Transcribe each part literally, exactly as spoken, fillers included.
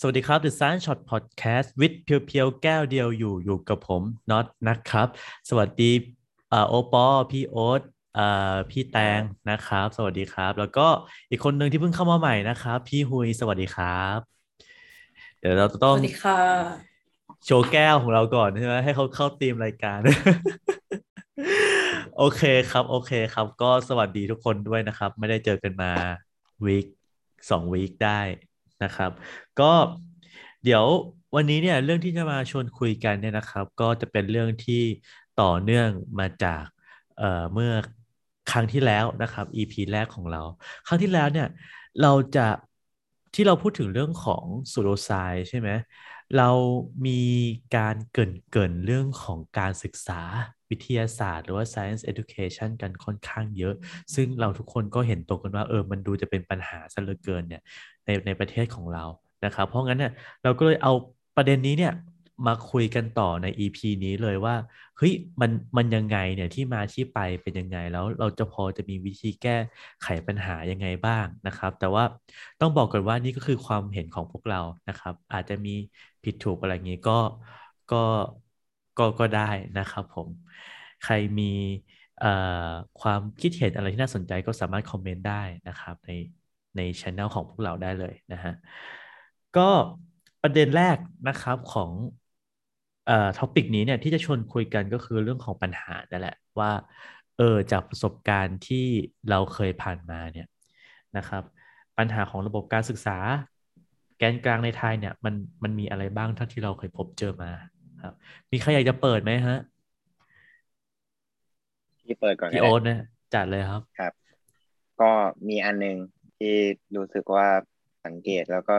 สวัสดีครับ The Science Shot Podcast with เพียวเพียวแก้วเดียวอยู่อยู่กับผมน็อตนะครับสวัสดีอ่าโอปอพี่โอ๊ตอ่าพี่แตงนะครับสวัสดีครับแล้วก็อีกคนนึงที่เพิ่งเข้ามาใหม่นะครับพี่ฮุยสวัสดีครับเดี๋ยวเราจะต้องสวัสดีค่ะโชว์แก้วของเราก่อนใช่ไหมให้เขาเข้าธีมรายการโอเคครับโอเคครับก็สวัสดีทุกคนด้วยนะครับไม่ได้เจอกันมาวีคสองวีคได้นะครับก็เดี๋ยววันนี้เนี่ยเรื่องที่จะมาชวนคุยกันเนี่ยนะครับก็จะเป็นเรื่องที่ต่อเนื่องมาจากเอ่อเมื่อครั้งที่แล้วนะครับ อี พี แรกของเราครั้งที่แล้วเนี่ยเราจะที่เราพูดถึงเรื่องของซูโดไซน์ใช่ไหมเรามีการเกริ่นๆเรื่องของการศึกษาวิทยาศาสตร์หรือว่า science education กันค่อนข้างเยอะซึ่งเราทุกคนก็เห็นตรงกันว่าเออมันดูจะเป็นปัญหาซะเหลือเกินเนี่ยในในประเทศของเรานะครับเพราะงั้นเนี่ยเราก็เลยเอาประเด็นนี้เนี่ยมาคุยกันต่อใน อี พี นี้เลยว่าเฮ้ยมันมันยังไงเนี่ยที่มาที่ไปเป็นยังไงแล้วเราจะพอจะมีวิธีแก้ไขปัญหายังไงบ้างนะครับแต่ว่าต้องบอกก่อนว่านี่ก็คือความเห็นของพวกเรานะครับอาจจะมีผิดถูกอะไรอย่างงี้ก็ก็ก็ก็ได้นะครับผมใครมีความคิดเห็นอะไรที่น่าสนใจก็สามารถคอมเมนต์ได้นะครับในใน channel ของพวกเราได้เลยนะฮะก็ประเด็นแรกนะครับของเอ่อ topic นี้เนี่ยที่จะชวนคุยกันก็คือเรื่องของปัญหานั่นแหละว่าเออจากประสบการณ์ที่เราเคยผ่านมาเนี่ยนะครับปัญหาของระบบการศึกษาแกนกลางในไทยเนี่ยมันมันมีอะไรบ้างทั้งที่เราเคยพบเจอมาครับมีใครอยากจะเปิดไหมฮะที่เปิดก่อนพี่โอ๊ตนะจัดเลยครับครับก็มีอันนึงที่รู้สึกว่าสังเกตแล้วก็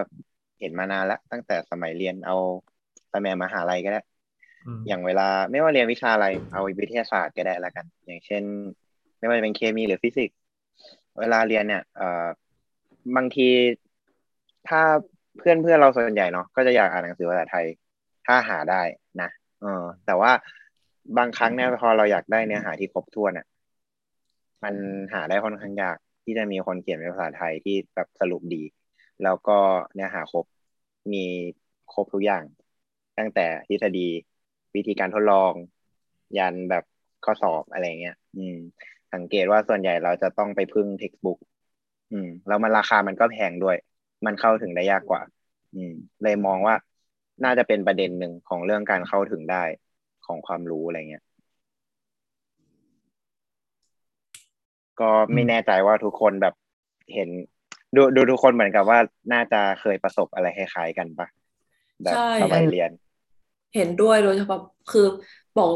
เห็นมานานแล้วตั้งแต่สมัยเรียนเอาสมัยมหาลัยก็ได้อย่างเวลาไม่ว่าเรียนวิชาอะไรเอาวิทยาศาสตร์ก็ได้ละกันอย่างเช่นไม่ว่าจะเป็นเคมีหรือฟิสิกส์เวลาเรียนเนี่ยเอ่อบางทีถ้าเพื่อนเพื่อนเราส่วนใหญ่เนาะก็จะอยากอ่านหนังสือภาษาไทยถ้าหาได้นะเออแต่ว่าบางครั้งเนี่ยพอเราอยากได้เนื้อหาที่ครบถ้วนอ่ะมันหาได้ค่อนข้างยากที่จะมีคนเขียนเป็นภาษาไทยที่แบบสรุปดีแล้วก็เนื้อหาครบมีครบทุกอย่างตั้งแต่ทฤษฎีวิธีการทดลองยันแบบข้อสอบอะไรเงี้ยอืมสังเกตว่าส่วนใหญ่เราจะต้องไปพึ่งเท็กซ์บุ๊กอืมแล้วมันราคามันก็แพงด้วยมันเข้าถึงได้ยากกว่าอืมเลยมองว่าน่าจะเป็นประเด็นหนึ่งของเรื่องการเข้าถึงได้ของความรู้อะไรเงี้ยก็ไม่แน่ใจว่าทุกคนแบบเห็นดูดูทุกคนเหมือนกับว่าน่าจะเคยประสบอะไรคล้ายๆกันปะแบบสมัยเรียนเห็นด้วยโดยเฉพาะคือบอก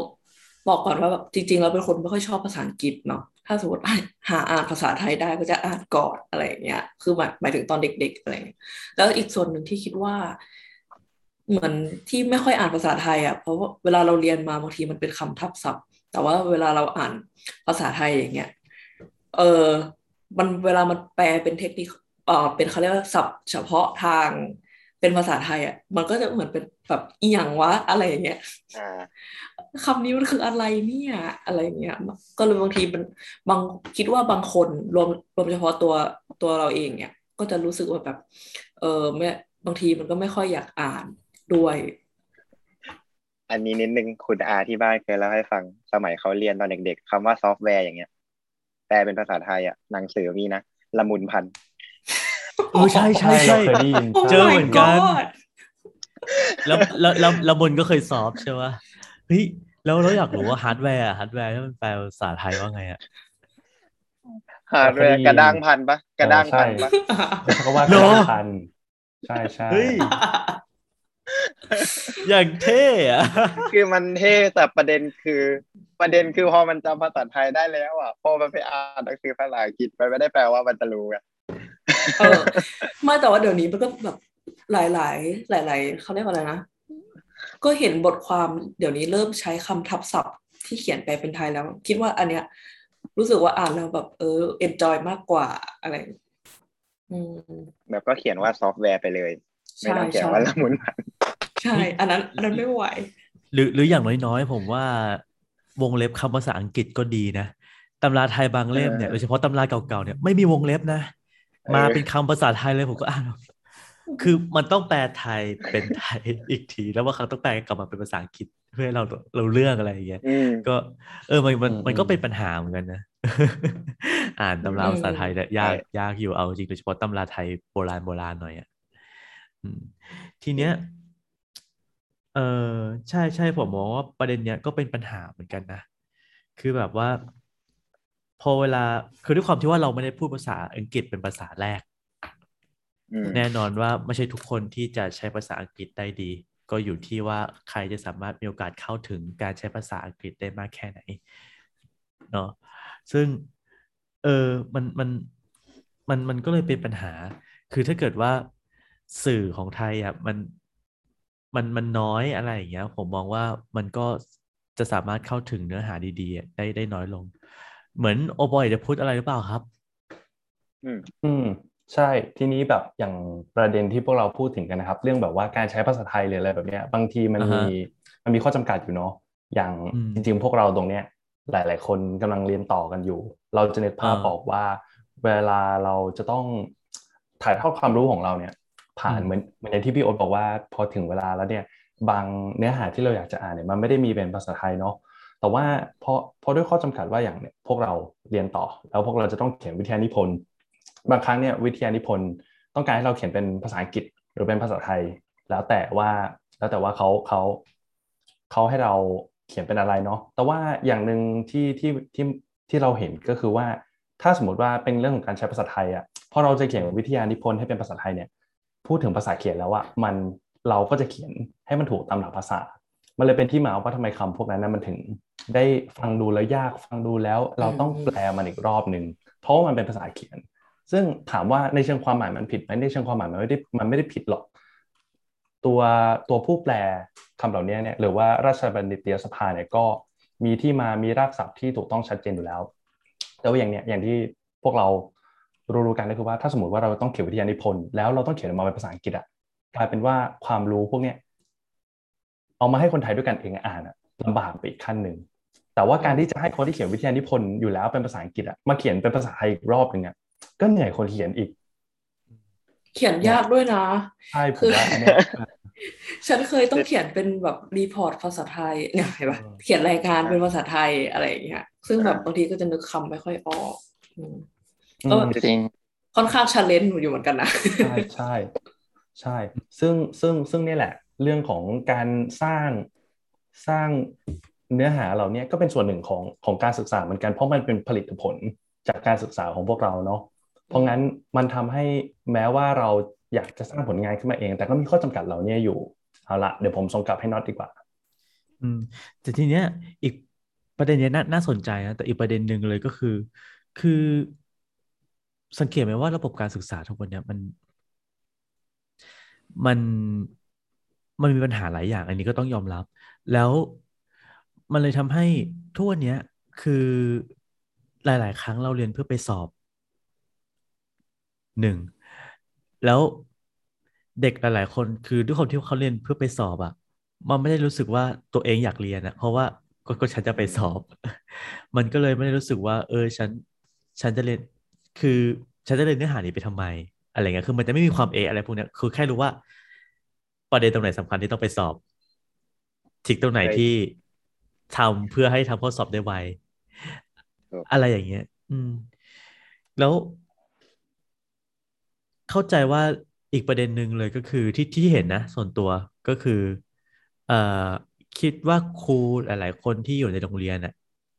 บอกก่อนว่าแบบจริงๆเราเป็นคนไม่ค่อยชอบภาษาอังกฤษเนาะถ้าสมมติหาอ่านภาษาไทยได้ก็จะอ่านก่อนอะไรเงี้ยคือหมายหมายถึงตอนเด็กๆอะไรแล้วอีกส่วนหนึ่งที่คิดว่าเหมือนที่ไม่ค่อยอ่านภาษาไทยอ่ะเพราะว่าเวลาเราเรียนมาบางทีมันเป็นคำทับศัพท์แต่ว่าเวลาเราอ่านภาษาไทยอย่างเงี้ยเออมันเวลามันแปลเป็นเทคนิคเอ่อเป็นเขาเรียกว่าศัพท์เฉพาะทางเป็นภาษาไทยอ่ะมันก็จะเหมือนเป็นแบบอีหยังวะอะไรอย่างเงี้ยอ่าคำนี้มันคืออะไรเนี่ยอะไรเงี้ยก็เลยบางทีมันบางคิดว่าบางคนรวมรวมเฉพาะตัวตัวเราเองเนี่ยก็จะรู้สึกว่าแบบเออไม่บางทีมันก็ไม่ค่อยอยากอ่านด้วยอันนี้นิดนึงคุณอาที่บ้านเคยเล่าให้ฟังสมัยเขาเรียนตอนเด็กๆคำว่าซอฟต์แวร์อย่างเงี้ยแปลเป็นภาษาไทยอ่ะหนังสือมีนะละมุนพันธุ์โอ้ใช่ใช่ใช่เจอเหมือนกันแล้วแล้วแล้วละมุนก็เคยสอบใช่ป่ะเฮ้ยแล้วเราอยากรู้ว่าฮาร์ดแวร์ฮาร์ดแวร์มันแปลภาษาไทยว่าไงอ่ะฮาร์ดแวร์กระด้างพันปะกระด้างพันปะเขาว่ากระด้างพันใช่ใช่อย่างเท่อะคือมันเท่แต่ประเด็นคือประเด็นคือพอมันจำภาษาไทยได้แล้วอ่ะพอมันไปอ่านหนังสือภาษาอังกฤษมันไม่ได้แปลว่ามันจะรู้ไงเออไม่แต่ว่าเดี๋ยวนี้มันก็แบบหลายๆหลายๆเขาเรียกว่าอะไรนะก็เห็นบทความเดี๋ยวนี้เริ่มใช้คำทับศัพท์ที่เขียนแปลเป็นไทยแล้วคิดว่าอันเนี้ยรู้สึกว่าอ่านแล้วแบบเออเอนจอยมากกว่าอะไรอืมแบบก็เขียนว่าซอฟต์แวร์ไปเลยไม่ต้องเขียนว่าละมุนพันใช่อันนั้นอันนั้นไม่ไหวหรือหรืออย่างน้อยๆผมว่าวงเล็บคำภาษาอังกฤษก็ดีนะตำราไทยบางเล่มเนี่ยโดยเฉพาะตำราเก่าๆเนี่ยไม่มีวงเล็บนะมาเป็นคำภาษาไทยเลยผมก็อ่าน คือมันต้องแปลไทยเป็นไทยอีกทีแล้วว่าเขาต้องแปลกลับมาเป็นภาษาอังกฤษเพื่อให้เราเราเลือกอะไรอย่างเงี้ยก็เออมันมันมันก็เป็นปัญหาเหมือนกันนะอ่านตำราภาษาไทยเนี่ยยากยากอยู่เอาจริงโดยเฉพาะตำราไทยโบราณโบราณหน่อยอ่ะทีเนี้ยเออใช่ใช่ผมมองว่าประเด็นเนี้ยก็เป็นปัญหาเหมือนกันนะคือแบบว่าพอเวลาคือด้วยความที่ว่าเราไม่ได้พูดภาษาอังกฤษเป็นภาษาแรกแน่นอนว่าไม่ใช่ทุกคนที่จะใช้ภาษาอังกฤษได้ดีก็อยู่ที่ว่าใครจะสามารถมีโอกาสเข้าถึงการใช้ภาษาอังกฤษได้มากแค่ไหนเนาะซึ่งเออมันมันมันมันก็เลยเป็นปัญหาคือถ้าเกิดว่าสื่อของไทยอ่ะมันมันมันน้อยอะไรอย่างเงี้ยผมมองว่ามันก็จะสามารถเข้าถึงเนื้อหาดีๆได้ได้น้อยลงเหมือนโอบอยจะพูดอะไรหรือเปล่าครับอืมอืมใช่ทีนี้แบบอย่างประเด็นที่พวกเราพูดถึงกันนะครับเรื่องแบบว่าการใช้ภาษาไทยเลยอะไรแบบเนี้ยบางทีมัน uh-huh. มีมันมีข้อจำกัดอยู่เนาะอย่างจริงๆพวกเราตรงเนี้ยหลายๆคนกำลังเรียนต่อกันอยู่เราจะเน็ตภาพ uh-huh. บอกว่าเวลาเราจะต้องถ่ายทอดความรู้ของเราเนี่ยผ่าน uh-huh. เหมือนเหมือนที่พี่โอ๊ตบอกว่าพอถึงเวลาแล้วเนี่ยบางเนื้อหาที่เราอยากจะอ่านเนี่ยมันไม่ได้มีเป็นภาษาไทยเนาะแต่ว่าเพราะเพราะด้วยข้อจำกัดว่าอย่างเนี่ยพวกเราเรียนต่อแล้วพวกเราจะต้องเขียนวิทยานิพนธ์บางครั้งเนี่ยวิทยานิพนธ์ต้องการให้เราเขียนเป็นภาษาอังกฤษหรือเป็นภาษาไทยแล้วแต่ว่าแล้วแต่ว่าเขาเขาเขาให้เราเขียนเป็นอะไรเนาะแต่ว่าอย่างนึงที่ที่ที่ที่เราเห็นก็คือว่าถ้าสมมติว่าเป็นเรื่องของการใช้ภาษาไทยอ่ะพอเราจะเขียนวิทยานิพนธ์ให้เป็นภาษาไทยเนี่ยพูดถึงภาษาเขียนแล้วว่ามันเราก็จะเขียนให้มันถูกตามหลักภาษามันเลยเป็นที่มาว่าทำไมคำพวกนั้นนะมันถึงได้ฟังดูแล้วยากฟังดูแล้วเราต้องแปลมันอีกรอบนึงเพราะว่ามันเป็นภาษาเขียนซึ่งถามว่าในเชิงความหมายมันผิดไหมในเชิงความหมายมันไม่ได้มันไม่ได้ผิดหรอกตัวตัวผู้แปลคำเหล่านี้เนี่ยหรือว่าราชบัณฑิตยสภาเนี่ยก็มีที่มามีรากศัพท์ที่ถูกต้องชัดเจนอยู่แล้วแต่ว่าอย่างเนี้ยอย่างที่พวกเรารู้ๆกันก็คือว่าถ้าสมมติว่าเราต้องเขียนวิทยานิพนธ์แล้วเราต้องเขียนออกมาเป็นภาษาอังกฤษอ่ะกลายเป็นว่าความรู้พวกเนี้ยเอามาให้คนไทยด้วยกันเองอ่านอ่ะลำบากไปอีกขั้นหนึ่งแต่ว่าการที่จะให้คนที่เขียนวิทยานิพนธ์อยู่แล้วเป็นภาษาอังกฤษอ่ะมาเขียนเป็นภาษาไทยอีกรอบนึงอ่ะก็เหนื่อยคนเขียนอีกเขียนยากด้วยนะใช่คือฉันเคยต้องเขียนเป็นแบบรีพอร์ตภาษาไทยเนี่ยเห็นป่ะเขียนรายการเป็นภาษาไทยอะไรอย่างเงี้ยซึ่งแบบบางทีก็จะนึกคำไม่ค่อยออกก็จริงค่อนข้าง challenge อยู่เหมือนกันนะใช่ใช่ใช่ซึ่งซึ่งซึ่งนี่แหละเรื่องของการสร้างสร้างเนื้อหาเหล่านี้ก็เป็นส่วนหนึ่งของของการศึกษาเหมือนกันเพราะมันเป็นผลิตผลจากการศึกษาของพวกเราเนาะเพราะงั้นมันทำให้แม้ว่าเราอยากจะสร้างผลงานขึ้นมาเองแต่ก็มีข้อจำกัดเหล่านี้อยู่เอาละเดี๋ยวผมส่งกลับให้น็อตดีกว่าอืมแต่ทีเนี้ยอีกประเด็นเนี้ย น, น่าสนใจนะแต่อีกประเด็นหนึ่งเลยก็คือคือสังเกตไหมว่าระบบการศึกษาทุกวันเนี้ยมันมันมันมีปัญหาหลายอย่างอันนี้ก็ต้องยอมรับแล้วมันเลยทำให้ทุกวันเนี้ยคือหลายๆครั้งเราเรียนเพื่อไปสอบหนึ่งแล้วเด็กหลายๆคนคือด้วยความที่เขาเรียนเพื่อไปสอบอะมันไม่ได้รู้สึกว่าตัวเองอยากเรียนอะเพราะว่าก็ฉันจะไปสอบมันก็เลยไม่ได้รู้สึกว่าเออฉันฉันจะเรียนคือฉันจะเรียนเนื้อหานี้ไปทำไมอะไรเงี้ยคือมันจะไม่มีความเออะไรพวกนี้คือแค่รู้ว่าประเด็นตรงไหนสำคัญที่ต้องไปสอบทิกตรงไหนที่ทำเพื่อให้ทำข้อสอบได้ไวอะไรอย่างเงี้ยอืมแล้วเข้าใจว่าอีกประเด็นหนึ่งเลยก็คือที่ที่เห็นนะส่วนตัวก็คือเอ่อคิดว่าครูหลายๆคนที่อยู่ในโรงเรียนน่ะ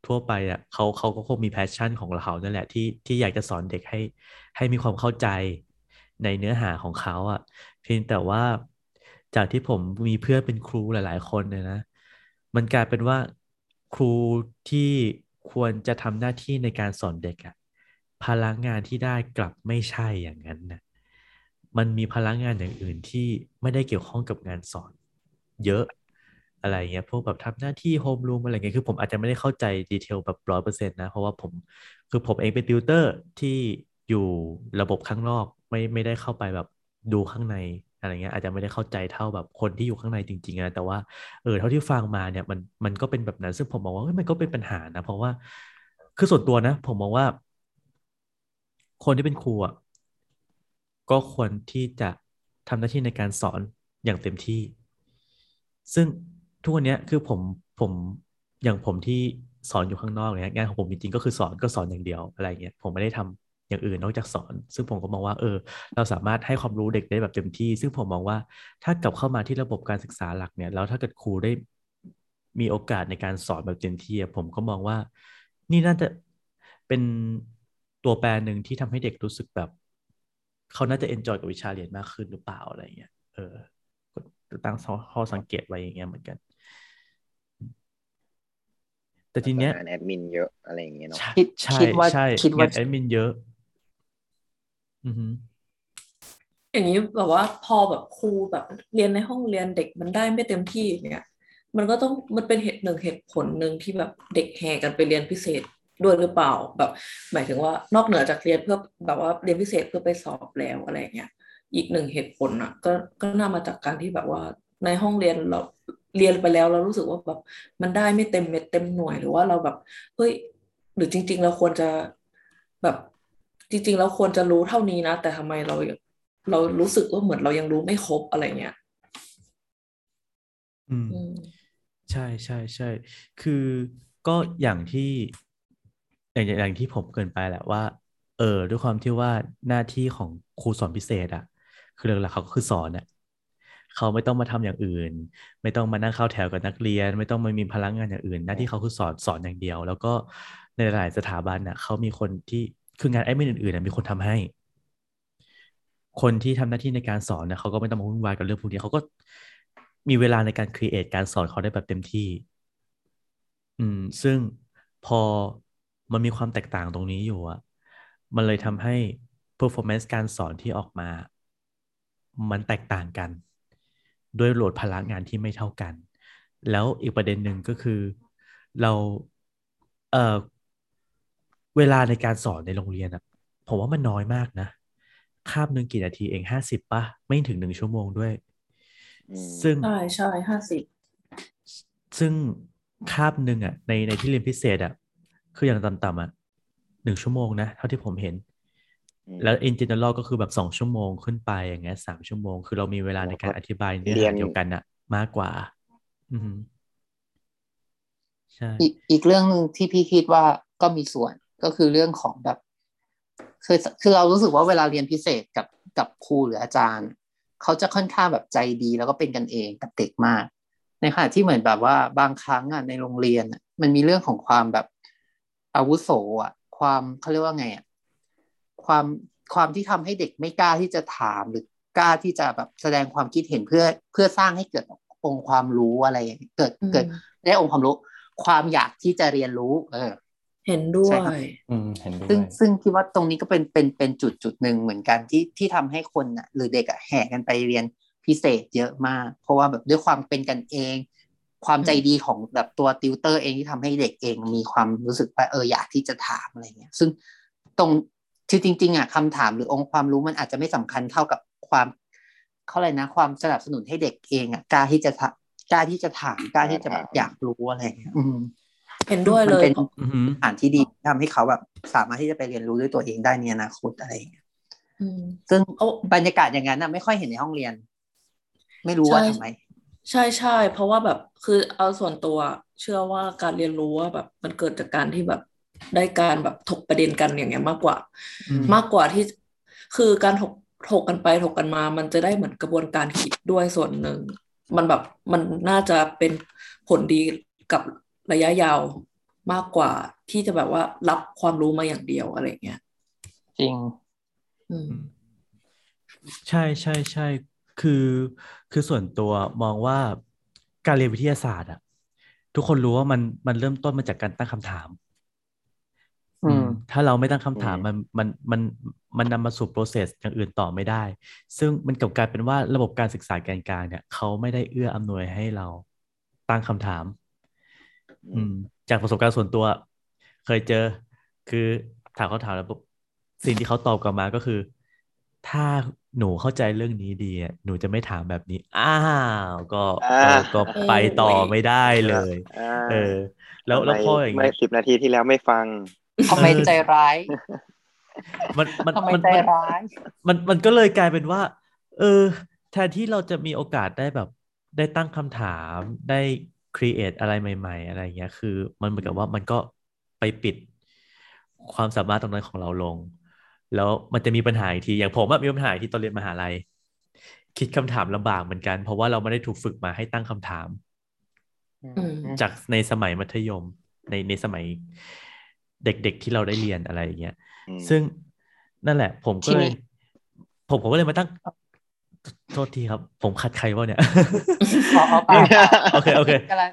ทั่วไปน่ะเขาเขาก็คงมีแพชชั่นของเขานั่นแหละที่ที่อยากจะสอนเด็กให้ให้มีความเข้าใจในเนื้อหาของเขาอ่ะเพียงแต่ว่าจากที่ผมมีเพื่อนเป็นครูหลายๆคนเนี่ยนะมันกลายเป็นว่าครูที่ควรจะทำหน้าที่ในการสอนเด็กอ่ะพลังงานที่ได้กลับไม่ใช่อย่างนั้นนะมันมีพลังงานอย่างอื่นที่ไม่ได้เกี่ยวข้องกับงานสอนเยอะอะไรเงี้ยพวกแบบทำหน้าที่โฮมรูมอะไรเงี้ยคือผมอาจจะไม่ได้เข้าใจดีเทลแบบ ร้อยเปอร์เซ็นต์ นะเพราะว่าผมคือผมเองเป็นติวเตอร์ที่อยู่ระบบข้างนอกไม่ไม่ได้เข้าไปแบบดูข้างในอะไรเงี้ยอาจจะไม่ได้เข้าใจเท่าแบบคนที่อยู่ข้างในจริงๆนะแต่ว่าเออเท่าที่ฟังมาเนี่ยมันมันก็เป็นแบบนั้นซึ่งผมมองว่ามันก็เป็นปัญหานะเพราะว่าคือส่วนตัวนะผมมองว่าคนที่เป็นครูอ่ะก็ควรที่จะ ทำหน้าที่ในการสอนอย่างเต็มที่ซึ่งทุกวันนี้คือผมผมอย่างผมที่สอนอยู่ข้างนอกเนี่ยงานของผมจริงๆก็คือสอนก็สอนอย่างเดียวอะไรเงี้ยผมไม่ได้ทำอย่างอื่นนอกจากสอนซึ่งผมก็มองว่าเออเราสามารถให้ความรู้เด็กได้แบบเต็มที่ซึ่งผมมองว่าถ้ากลับเข้ามาที่ระบบการศึกษาหลักเนี่ยแล้วถ้าเกิดครูได้มีโอกาสในการสอนแบบเต็มที่ผมก็มองว่านี่น่าจะเป็นตัวแปรหนึ่งที่ทำให้เด็กรู้สึกแบบเขาน่าจะเอนจอยกับวิชาเรียนมากขึ้นหรือเปล่าอะไรเงี้ยเออตั้งข้อสังเกตไว้อย่างเงี้ยเหมือนกันแต่ทีเนี้ยแอดมินเยอะอะไรอย่างเงี้ยเนาะคิดว่าคิดว่าแอดมินเยอะอือฮึอย่างนี้แบบว่าพอแบบครูแบบเรียนในห้องเรียนเด็กมันได้ไม่เต็มที่อย่างเงี้ยมันก็ต้องมันเป็นเหตุหนึ่งเหตุผลหนึ่งที่แบบเด็กแห่กันไปเรียนพิเศษด้วยหรือเปล่าแบบหมายถึงว่านอกเหนือจากเรียนเพื่อแบบว่าเรียนพิเศษเพื่อไปสอบแล้วอะไรเงี้ยอีกหนึ่งเหตุผลอ่ะก็ก็น่ามาจากการที่แบบว่าในห้องเรียนเราเรียนไปแล้วเรารู้สึกว่าแบบมันได้ไม่เต็มเม็ดเต็มหน่วยหรือว่าเราแบบเฮ้ยหรือจริงๆเราควรจะแบบจริงๆเราควรจะรู้เท่านี้นะแต่ทำไมเราเรารู้สึกว่าเหมือนเรายังรู้ไม่ครบอะไรเงี้ยอืมใช่ใช่ใช่คือก็อย่างที่อย่างอย่างที่ผมเกินไปแหละว่าเออด้วยความที่ว่าหน้าที่ของครูสอนพิเศษอ่ะคือหลักๆเขาก็คือสอนอ่ะเขาไม่ต้องมาทำอย่างอื่นไม่ต้องมานั่งเข้าแถวกับนักเรียนไม่ต้องมามีพลังงานอย่างอื่นหน้าที่เขาคือสอนสอนอย่างเดียวแล้วก็ในหลายสถาบันอ่ะเขามีคนที่คืองานไอ้ไม่อื่นๆอ่ะมีคนทำให้คนที่ทำหน้าที่ในการสอนนะเขาก็ไม่ต้องมาวุ่นวายกับเรื่องพวกนี้เขาก็มีเวลาในการครีเอทการสอนเขาได้แบบเต็มที่อืมซึ่งพอมันมีความแตกต่างตรงนี้อยู่อ่ะมันเลยทำให้ performance การสอนที่ออกมามันแตกต่างกันด้วยโหลดพลังงานที่ไม่เท่ากันแล้วอีกประเด็นหนึ่งก็คือเราเอ่อเวลาในการสอนในโรงเรียนนะผมว่ามันน้อยมากนะคาบหนึ่งกี่นาทีเองห้าสิบป่ะไม่ถึงหนึ่งชั่วโมงด้วยซึ่งใช่ใช่ห้าสิบซึ่งคาบหนึ่งอ่ะในในที่เรียนพิเศษอ่ะคืออย่างต่ำๆอ่ะหนึ่งชั่วโมงนะเท่าที่ผมเห็นแล้วอินเจเนอรัลก็คือแบบสองชั่วโมงขึ้นไปอย่างเงี้ยสามชั่วโมงคือเรามีเวลาในการอธิบายเนื้อหาเดียวกันน่ะมากกว่าอือใช่อีกเรื่องนึงที่พี่คิดว่าก็มีส่วนก็คือเรื่องของแบบคือคือเรารู้สึกว่าเวลาเรียนพิเศษกับกับครูหรืออาจารย์เขาจะค่อนข้างแบบใจดีแล้วก็เป็นกันเองกับเด็กมากในขณะที่เหมือนแบบว่าบางครั้งอ่ะในโรงเรียนอ่ะมันมีเรื่องของความแบบอาวุโสอ่ะความเขาเรียกว่าไงอ่ะความความที่ทำให้เด็กไม่กล้าที่จะถามหรือกล้าที่จะแบบแสดงความคิดเห็นเพื่อเพื่อสร้างให้เกิดองค์ความรู้อะไรเกิดเกิดได้องค์ความรู้ความอยากที่จะเรียนรู้เออเห็นด้วยอืมเห็นด้วยซึ่งซึ่งคิดว่าตรงนี้ก็เป็นเป็นเป็นจุดจุดนึงเหมือนกันที่ที่ทำให้คนน่ะหรือเด็กอ่ะแห่กันไปเรียนพิเศษเยอะมากเพราะว่าแบบด้วยความเป็นกันเองความใจดีของแบบตัวติวเตอร์เองที่ทำให้เด็กเองมีความรู้สึกว่าเอออยากที่จะถามอะไรเงี้ยซึ่งตรงคือจริงๆอ่ะคำถามหรือองค์ความรู้มันอาจจะไม่สำคัญเท่ากับความเขาอะไรนะความสนับสนุนให้เด็กเองอ่ะกล้าที่จะกล้าที่จะถามกล้าที่จะแบบอยากรู้อะไรเงี้ยเห็นด้วยเลยเป็นฐานที่ดีทำให้เขาแบบสามารถที่จะไปเรียนรู้ด้วยตัวเองได้ในอนาคตอะไรอย่างเงี้ยซึ่งบรรยากาศอย่างนั้นน่ะไม่ค่อยเห็นในห้องเรียนไม่รู้ว่าทำไมใช่ใช่เพราะว่าแบบคือเอาส่วนตัวเชื่อว่าการเรียนรู้ว่าแบบมันเกิดจากการที่แบบได้การแบบถกประเด็นกันอย่างเงี้ยมากกว่ามากกว่าที่คือการถกถกกันไปถกกันมามันจะได้เหมือนกระบวนการคิดด้วยส่วนหนึ่งมันแบบมันน่าจะเป็นผลดีกับระยะยาวมากกว่าที่จะแบบว่ารับความรู้มาอย่างเดียวอะไรเงี้ยจริงอืมใช่ใช่ใช่คือคือส่วนตัวมองว่าการเรียนวิทยาศาสตร์อะทุกคนรู้ว่ามันมันเริ่มต้นมาจากการตั้งคำถามถ้าเราไม่ตั้งคำถามมันมันมันมันนำมาสู่โปรเซสอย่างอื่นต่อไม่ได้ซึ่งมันกลับกลายเป็นว่าระบบการศึกษาแกนกลางเนี่ยเขาไม่ได้เอื้ออำนวยให้เราตั้งคำถามจากประสบการณ์ส่วนตัวเคยเจอคือถามเขาถามแล้วสิ่งที่เขาตอบกลับมาก็คือถ้าหนูเข้าใจเรื่องนี้ดีหนูจะไม่ถามแบบนี้อ้าวก็ก็ไปต่อไม่ได้เลยเออแล้วแล้วพ่ออย่างเงี้ยสิบนาทีที่แล้วไม่ฟังทำไมใจร้ายมันมันมันมันมันก็เลยกลายเป็นว่าเออ แทนที่เราจะมีโอกาสได้แบบได้ตั้งคำถามได้ create อะไรใหม่ๆอะไรเงี้ยคือมันเหมือนกับว่ามันก็ไปปิดความสามารถตรงนั้นของเราลงแล้วมันจะมีปัญหาอีกทีอย่างผมมีปัญหาที่ตอนเรียนมหาลัยคิดคำถามลำบากเหมือนกันเพราะว่าเราไม่ได้ถูกฝึกมาให้ตั้งคำถามจากในสมัยมัธยมในในสมัยเด็กๆที่เราได้เรียนอะไรอย่างเงี้ยซึ่งนั่นแหละผมก็เลยผมผมก็เลยมาตั้งโทษทีครับผมขัดใครวะเนี่ยขอเอาไปโอเคโอเคกำลัง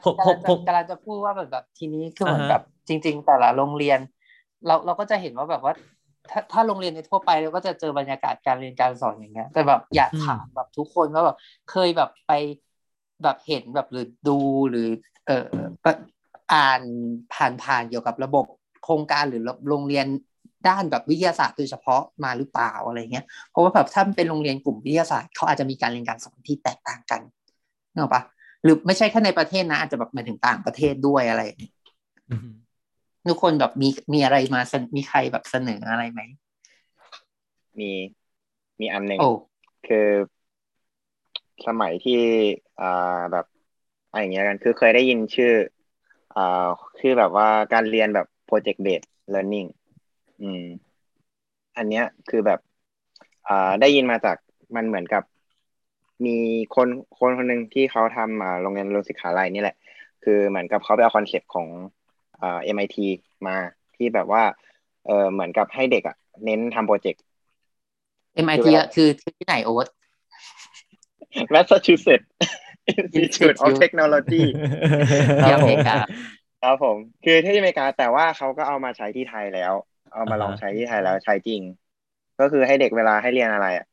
กำลังจะพูดว่าแบบแบบทีนี้คือเหมือนแบบจริงๆแต่ละโรงเรียนเราเราก็จะเห็นว่าแบบว่าถ้าถ้าโรงเรียนในทั่วไปเราก็จะเจอบรรยากาศการเรียนการสอนอย่างเงี้ยแต่แบบอยากถามแบบทุกคนว่าแบบเคยแบบไปแบบเห็นแบบหรือดูหรือเอ่ออ่านผ่านๆเกี่ยวกับระบบโครงการหรือโรงเรียนด้านแบบวิทยาศาสตร์โดยเฉพาะมาหรือเปล่าอะไรเงี้ยเพราะว่าแบบถ้าเป็นโรงเรียนกลุ่มวิทยาศาสตร์เขาอาจจะมีการเรียนการสอนที่แตกต่างกันนึกออกปะหรือไม่ใช่แค่ในประเทศนะอาจจะแบบมาถึงต่างประเทศด้วยอะไรทุกคนแบบมีมีอะไรมามีใครแบบเสนออะไรไหมมีมีอันหนึ่ง oh. คือสมัยที่อ่าแบบอะไรอย่างเงี้ยกันคือเคยได้ยินชื่ออ่าคือแบบว่าการเรียนแบบ project based learning อืมอันเนี้ยคือแบบอ่าได้ยินมาจากมันเหมือนกับมีคนคนคนนึงที่เขาทำอ่าโรงเรียนโรงศึกษาลัยนี่แหละคือเหมือนกับเขาไปเอาคอนเซ็ปต์ของเอ่อ เอ็ม ไอ ที มาที่แบบว่าเอ่อเหมือนกับให้เด็กอ่ะเน้นทำโปรเจกต์ เอ็ม ไอ ที อ่ะคือที่ไหนโอ๊ต Massachusetts Institute of Technology ที่อเมริกาครับผมคือที่อเมริกาแต่ว่าเขาก็เอามาใช้ที่ไทยแล้วเอามาลองใช้ที่ไทยแล้วใช้จริงก็คือให้เด็กเวลาให้เรียนอะไรอ่ะ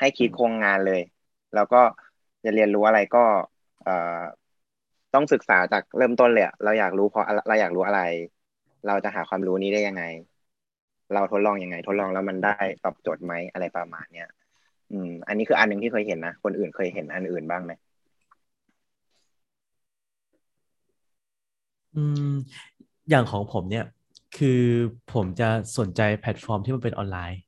ให้คิดโครงงานเลยแล้วก็จะเรียนรู้อะไรก็เอ่อต้องศึกษาจากเริ่มต้นเลยเราอยากรู้เพราะเราอยากรู้อะไรเราจะหาความรู้นี้ได้ยังไงเราทดลองยังไงทดลองแล้วมันได้ตอบโจทย์ไหมอะไรประมาณเนี้ยอืมอันนี้คืออันนึงที่เคยเห็นนะคนอื่นเคยเห็นอันอื่นบ้างไหมอืมอย่างของผมเนี่ยคือผมจะสนใจแพลตฟอร์มที่มันเป็นออนไลน์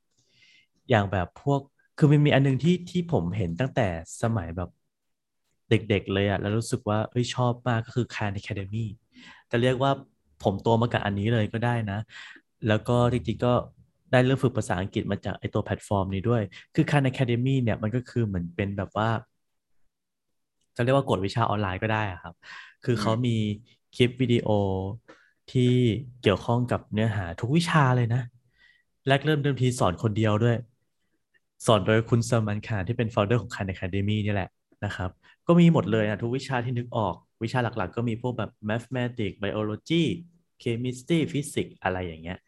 อย่างแบบพวกคือมันมีอันนึงที่ที่ผมเห็นตั้งแต่สมัยแบบเด็กๆเลยอ่ะแล้วรู้สึกว่าเอ้ยชอบมากก็คือ Khan Academy จะเรียกว่าผมตัวมากับอันนี้เลยก็ได้นะแล้วก็จริงๆก็ได้เริ่มฝึกภาษาอังกฤษมาจากไอ้ตัวแพลตฟอร์มนี้ด้วยคือ Khan Academy เนี่ยมันก็คือเหมือนเป็นแบบว่าจะเรียกว่ากฎวิชาออนไลน์ก็ได้อ่ะครับคือเขามีคลิปวิดีโอที่เกี่ยวข้องกับเนื้อหาทุกวิชาเลยนะแรกเริ่มเดิมทีสอนคนเดียวด้วยสอนโดยคุณเซอร์มันคานที่เป็น founder ของ Khan Academy นี่แหละนะครับก็มีหมดเลยนะทุกวิชาที่นึกออกวิชาหลักๆก็มีพวกแบบ mathematics biology chemistry physics อะไรอย่างเงี้ย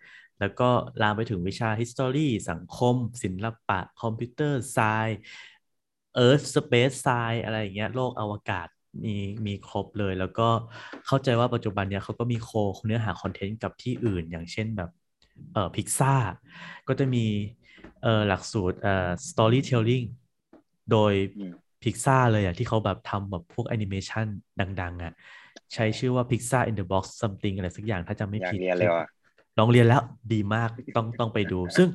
แล้วก็ลามไปถึงวิชา history สังคมศิลปะคอมพิวเตอร์ science earth space science อะไรอย่างเงี้ยโลกอวกาศมีมีครบเลยแล้วก็เข้าใจว่าปัจจุบันเนี้ยเขาก็มีโคเนื้อหาคอนเทนต์กับที่อื่นอย่างเช่นแบบเอ่อ Pixar ก็จะมีเอ่อหลักสูตรเอ่อ storytelling โดยPixar เลยอ่ะที่เขาแบบทำแบบพวกแอนิเมชันดังๆอ่ะใช้ชื่อว่า Pixar in the Box something อะไรสักอย่างถ้าจำไม่ผิดลองเรียนแล้วดีมากต้องต้องไปดูซึ่ง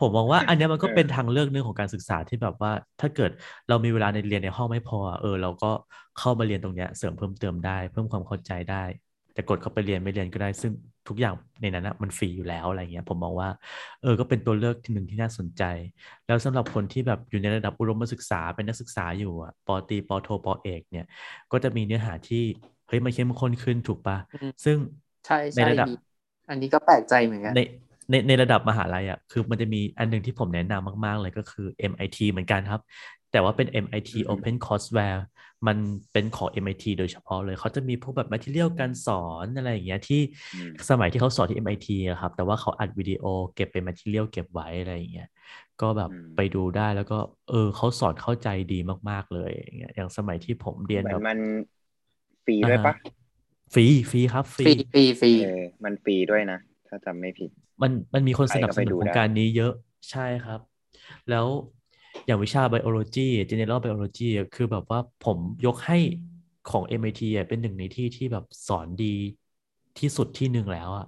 ผมมองว่าอันนี้มันก็เป็นทางเลือกนึงของการศึกษาที่แบบว่าถ้าเกิดเรามีเวลาในเรียนในห้องไม่พอเออเราก็เข้ามาเรียนตรงเนี้ยเสริมเพิ่มเติมได้เพิ่มความเข้าใจได้แต่กดเข้าไปเรียนไม่เรียนก็ได้ซึ่งทุกอย่างในนั้นนะมันฟรีอยู่แล้วอะไรเงี้ยผมมองว่าเออก็เป็นตัวเลือกที่หนึ่งที่น่าสนใจแล้วสำหรับคนที่แบบอยู่ในระดับอุดมศึกษาเป็นนักศึกษาอยู่อ่ะปตรีปโทปเอกเนี่ยก็จะมีเนื้อหาที่เฮ้ยมันเข้มข้นขึ้นถูกปะซึ่งใช่ในระดับอันนี้ก็แปลกใจเหมือนกันในในในระดับมหาลัยอ่ะคือมันจะมีอันนึงที่ผมแนะนำมากๆเลยก็คือ เอ็ม ไอ ที เหมือนกันครับแต่ว่าเป็น เอ็ม ไอ ทีOpen Courseware มันเป็นของ เอ็ม ไอ ที โดยเฉพาะเลยเขาจะมีพวกแบบ material การสอนอะไรอย่างเงี้ยที่สมัยที่เขาสอนที่ เอ็ม ไอ ที อะครับแต่ว่าเขาอัดวิดีโอเก็บเป็น material เก็บไว้อะไรอย่างเงี้ยก็แบบไปดูได้แล้วก็เออเขาสอนเข้าใจดีมากๆเลยอย่างเงี้ยอย่างสมัยที่ผมเรียนแบบมันฟรีด้วยปะฟรีฟรีครับฟรีฟรีฟรีเออมันฟรีด้วยนะถ้าจำไม่ผิดมันมันมีคนสนับสนุนโครงการนี้เยอะใช่ครับแล้วอย่างวิชา biology general biology คือแบบว่าผมยกให้ของ เอ็ม ไอ ที เป็นหนึ่งในที่ที่แบบสอนดีที่สุดที่หนึ่งแล้วอ่ะ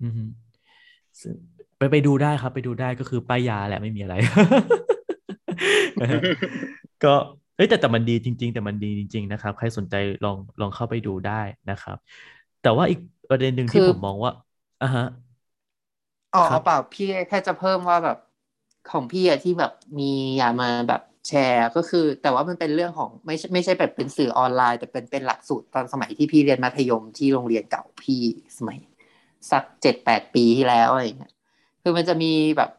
อืมไปไปดูได้ครับไปดูได้ก็คือป้ายยาแหละไม่มีอะไร ก็เอ้ยแต่แต่มันดีจริงๆแต่มันดีจริงๆนะครับใครสนใจลองลองเข้าไปดูได้นะครับแต่ว่าอีกประเด็นหนึ่งที่ผมมองว่าอ่ะฮะอ๋อเปล่าพี่แค่จะเพิ่มว่าแบบของพี่อะที่แบบมีอย่ามาแบบแชร์ก็คือแต่ว่ามันเป็นเรื่องของไม่ไม่ใช่แบบเป็นสื่อออนไลน์แต่เป็นเป็นหลักสูตรตอนสมัยที่พี่เรียนมัธยมที่โรงเรียนเก่าพี่สมัยสัก เจ็ดถึงแปด ปีที่แล้วอะไรอย่างเงี้ยคือมันจะมีแบบ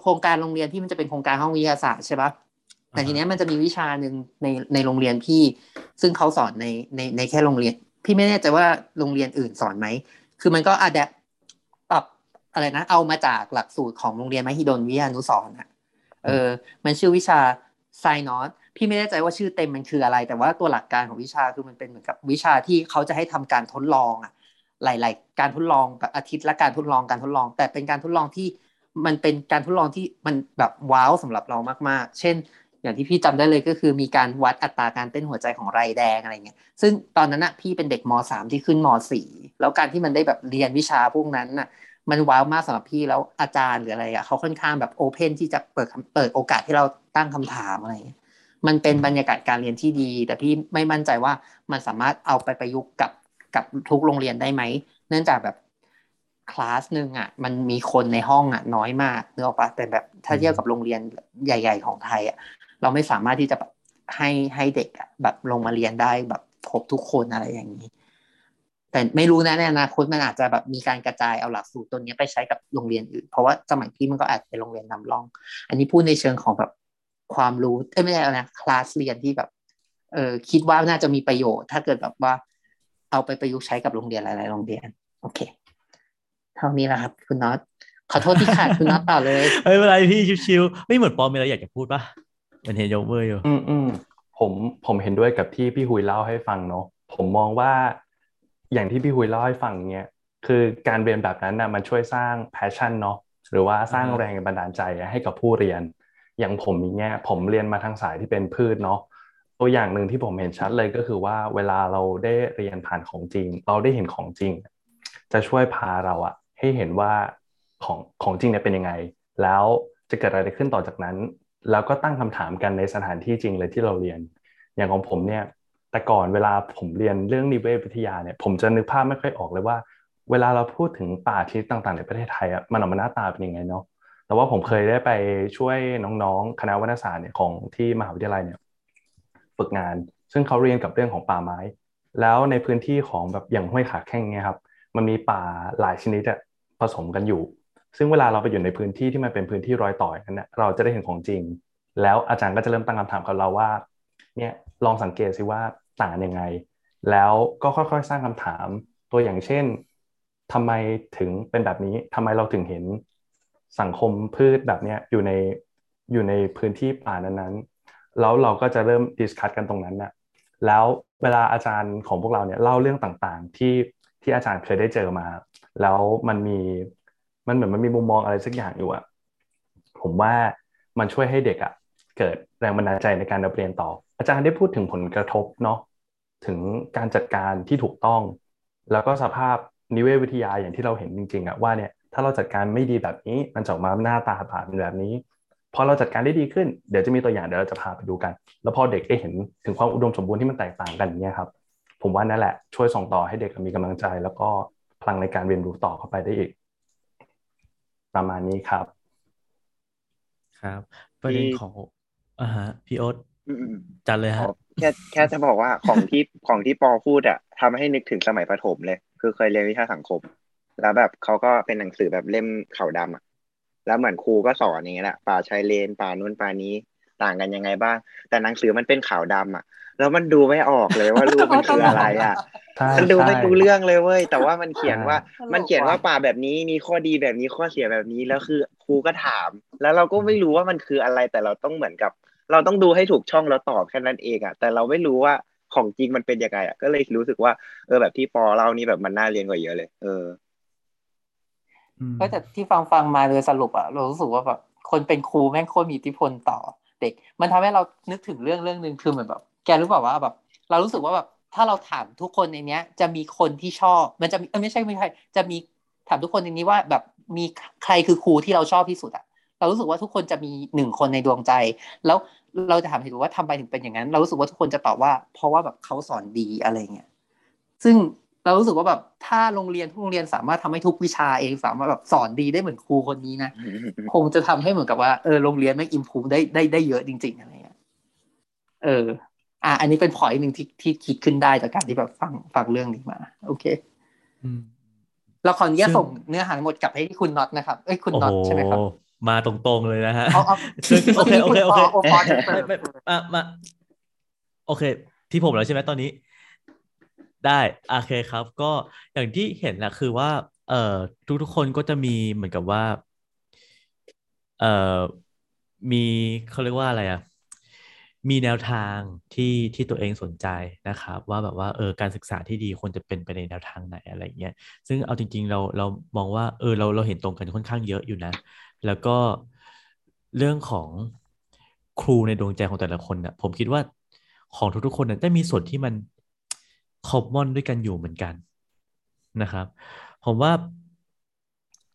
โครงการโรงเรียนที่มันจะเป็นโครงการห้องวิทยาศาสตร์ใช่ปะแต่ทีเนี้ยมันจะมีวิชานึงในในโรงเรียนพี่ซึ่งเขาสอนในในในแค่โรงเรียนพี่ไม่แน่ใจว่าโรงเรียนอื่นสอนไหมคือมันก็อะแดปปรับอะไรนะเอามาจากหลักสูตรของโรงเรียนมหิดลวิทยานุสรณ์อะเออมันชื่อวิชาไซนอสพี่ไม่แน่ใจว่าชื่อเต็มมันคืออะไรแต่ว่าตัวหลักการของวิชาคือมันเป็นเหมือนกับวิชาที่เขาจะให้ทำการทดลองอะหลายๆการทดลองแบบอาทิตย์ละการทดลองการทดลองแต่เป็นการทดลองที่มันเป็นการทดลองที่มันแบบว้าวสำหรับเรามากๆเช่นอย่างที่พี่จำได้เลยก็คือมีการวัดอัตราการเต้นหัวใจของไรแดงอะไรเงี้ยซึ่งตอนนั้นน่ะพี่เป็นเด็กม.สาม ที่ขึ้นม.สี่ แล้วการที่มันได้แบบเรียนวิชาพวกนั้นน่ะมันว้าวมากสำหรับพี่แล้วอาจารย์หรืออะไรอ่ะเขาค่อนข้างแบบโอเพ่นที่จะเปิดเปิดโอกาสให้เราตั้งคำถามอะไรเงี้ยมันเป็นบรรยากาศการเรียนที่ดีแต่พี่ไม่มั่นใจว่ามันสามารถเอาไปประยุกต์กับกับทุกโรงเรียนได้ไหมเนื่องจากแบบคลาสนึงอ่ะมันมีคนในห้องอ่ะน้อยมากนึกออกปะแต่แบบถ้าเทียบกับโรงเรียนใหญ่ๆของไทยอ่ะเราไม่สามารถที่จะแบบให้ให้เด็กแบบลงมาเรียนได้แบบครบทุกคนอะไรอย่างนี้แต่ไม่รู้นะในอนาคตมันอาจจะแบบมีการกระจายเอาหลักสูตรตัวนี้ไปใช้กับโรงเรียนอื่นเพราะว่าสมัยที่มันก็อาจเป็นโรงเรียนนำร่องอันนี้พูดในเชิงของแบบความรู้เอ้ยไม่ใช่นะคลาสเรียนที่แบบเออคิดว่าน่าจะมีประโยชน์ถ้าเกิดแบบว่าเอาไปประยุกต์ใช้กับโรงเรียนหลายๆโรงเรียนโอเคเท่านี้แหละครับคุณน็อตขอโทษที่ขาดคุณน็อตเปล่าเลยเอ้ยไม่เป็นไรพี่ชิวๆไม่เหมือนปอมีอะไรอยากจะพูดป่ะมันเห็นยกมืออยู่อืมๆผมผมเห็นด้วยกับที่พี่หุยเล่าให้ฟังเนาะผมมองว่าอย่างที่พี่หุยเล่าให้ฟังเนี่ยคือการเรียนแบบนั้นน่ะมันช่วยสร้างแพชชั่นเนาะหรือว่าสร้างแรงบันดาลใจให้กับผู้เรียนอย่างผมอย่างเงี้ยผมเรียนมาทางสายที่เป็นพืชเนาะตัวอย่างนึงที่ผมเห็นชัดเลยก็คือว่าเวลาเราได้เรียนผ่านของจริงเราได้เห็นของจริงจะช่วยพาเราอะให้เห็นว่าของของจริงเนี่ยเป็นยังไงแล้วจะเกิดอะไรขึ้นต่อจากนั้นแล้วก็ตั้งคำถามกันในสถานที่จริงเลยที่เราเรียนอย่างของผมเนี่ยแต่ก่อนเวลาผมเรียนเรื่องนิเวศวิทยาเนี่ยผมจะนึกภาพไม่ค่อยออกเลยว่าเวลาเราพูดถึงป่าชนิดต่างๆในประเทศไทยอ่ะมันออกมาหน้าตาเป็นยังไงเนาะแต่ว่าผมเคยได้ไปช่วยน้องๆคณะวรรณศาสตร์เนี่ยของที่มหาวิทยาลัยเนี่ยฝึกงานซึ่งเขาเรียนกับเรื่องของป่าไม้แล้วในพื้นที่ของแบบอย่างห้วยขาแข้งเนี่ยครับมันมีป่าหลายชนิดอ่ะผสมกันอยู่ซึ่งเวลาเราไปอยู่ในพื้นที่ที่มันเป็นพื้นที่รอยต่อนั้นนะเราจะได้เห็นของจริงแล้วอาจารย์ก็จะเริ่มตั้งคำถามกับเราว่าเนี่ยลองสังเกตสิว่าต่างยังไงแล้วก็ค่อยๆสร้างคำถามตัวอย่างเช่นทำไมถึงเป็นแบบนี้ทำไมเราถึงเห็นสังคมพืชแบบนี้อยู่ในอยู่ในพื้นที่ป่านั้นๆแล้วเราก็จะเริ่มดิสคัสกันตรงนั้นนะแล้วเวลาอาจารย์ของพวกเราเนี่ยเล่าเรื่องต่างๆที่ที่อาจารย์เคยได้เจอมาแล้วมันมีมันเหมือนมันมีมุมมองอะไรสักอย่างอยู่อ่ะผมว่ามันช่วยให้เด็กอ่ะเกิดแรงบันดาลใจในการเรียนต่ออาจารย์ได้พูดถึงผลกระทบเนาะถึงการจัดการที่ถูกต้องแล้วก็สภาพนิเวศวิทยาอย่างที่เราเห็นจริงๆอ่ะว่าเนี่ยถ้าเราจัดการไม่ดีแบบนี้มันจะออกมาหน้าตาผ่านเป็นแบบนี้พอเราจัดการได้ดีขึ้นเดี๋ยวจะมีตัวอย่างเดี๋ยวเราจะพาไปดูกันแล้วพอเด็กได้เห็นถึงความอุดมสมบูรณ์ที่มันแตกต่างกันอย่างเงี้ยครับผมว่านั่นแหละช่วยส่งต่อให้เด็กมีกำลังใจแล้วก็พลังในการเรียนรู้ต่อเข้าไปได้อีกประมาณนี้ครับครับประเด็นของอ่าฮะพี่โอ๊ตจัดเลยฮะแค่แค่จะบอกว่าของที่ของที่ปอพูดอ่ะทำให้นึกถึงสมัยประถมเลยคือเคยเรียนวิชาสังคมแล้วแบบเขาก็เป็นหนังสือแบบเล่มขาวดำอ่ะแล้วเหมือนครูก็สอนอย่างเงี้ยแหละป่าชายเลนป่านู้นป่านี้ต่างกันยังไงบ้างแต่หนังสือมันเป็นขาวดำอ่ะแล้วมันดูไม่ออกเลยว่ารูปมันคืออะไรอ่ะมันดูไม่รู้เรื่องเลยเว้ยแต่ว่ามันเขียนว่ามันเขียนว่าป่าแบบนี้มีข้อดีแบบนี้ข้อเสียแบบนี้แล้วคือครูก็ถามแล้วเราก็ไม่รู้ว่ามันคืออะไรแต่เราต้องเหมือนกับเราต้องดูให้ถูกช่องแล้วตอบแค่นั้นเองอ่ะแต่เราไม่รู้ว่าของจริงมันเป็นยังไงอ่ะก็เลยรู้สึกว่าเออแบบที่ปอเล่านี่แบบมันน่าเรียนกว่าเยอะเลยเออก็แต่ที่ฟังฟังมาโดยสรุปอ่ะเรารู้สึกว่าแบบคนเป็นครูแม่งโคตรมีอิทธิพลต่อเด็กมันทำให้เรานึกถึงเรื่องเรื่องนึงคือเหมือนแบบแกรู้เปล่าว่าแบบเรารู้สึกว่าแบบถ้าเราถามทุกคนในเนี้ยจะมีคนที่ชอบมันจะมีเออไม่ใช่ไม่ใช่จะมีถามทุกคนในนี้ว่าแบบมีใครคือครูที่เราชอบที่สุดอ่ะเรารู้สึกว่าทุกคนจะมีหนึ่งคนในดวงใจแล้ว เราจะถามเหตุผลว่าทำไมถึงเป็นอย่างนั้นเรารู้สึกว่าทุกคนจะตอบว่าเพราะว่าแบบเขาสอนดีอะไรเงี้ยซึ่งเรารู้สึกว่าแบบถ้าโรงเรียนทุกโรงเรียนสามารถทำให้ทุกวิชาเองสามารถแบบสอนดีได้เหมือนครูคนนี้นะคงจะทำให้เหมือนกับว่าเออโรงเรียนไม่อิมพรูฟได้ได้ได้เยอะจริงๆอะไรเงี้ยเอออ่ะอันนี้เป็นพอยต์นึงที่ที่คิดขึ้นได้จากการที่แบบฟังฟังเรื่องนี้มาโอเคเราขออนุญาตส่งเนื้อหาหมดกลับให้คุณน็อตนะครับเอ้ยคุณน็อตใช่ไหมครับมาตรงๆเลยนะฮะโอเคโอเคโอเคโอเคอ่ะมาโอเคที่ผมแล้วใช่ไหมตอนนี้ได้โอเคครับก็อย่างที่เห็นแหละคือว่าเอ่อทุกๆคนก็จะมีเหมือนกับว่าเอ่อมีเขาเรียกว่าอะไรอ่ะมีแนวทางที่ที่ตัวเองสนใจนะครับว่าแบบว่าเออการศึกษาที่ดีควรจะเป็นไปในแนวทางไหนอะไรเงี้ยซึ่งเอาจริงๆเราเรามองว่าเออเราเราเห็นตรงกันค่อนข้างเยอะอยู่นะแล้วก็เรื่องของครูในดวงใจของแต่ละคนนะผมคิดว่าของทุกๆคนนะจะมีส่วนที่มันคอมมอนด้วยกันอยู่เหมือนกันนะครับผมว่า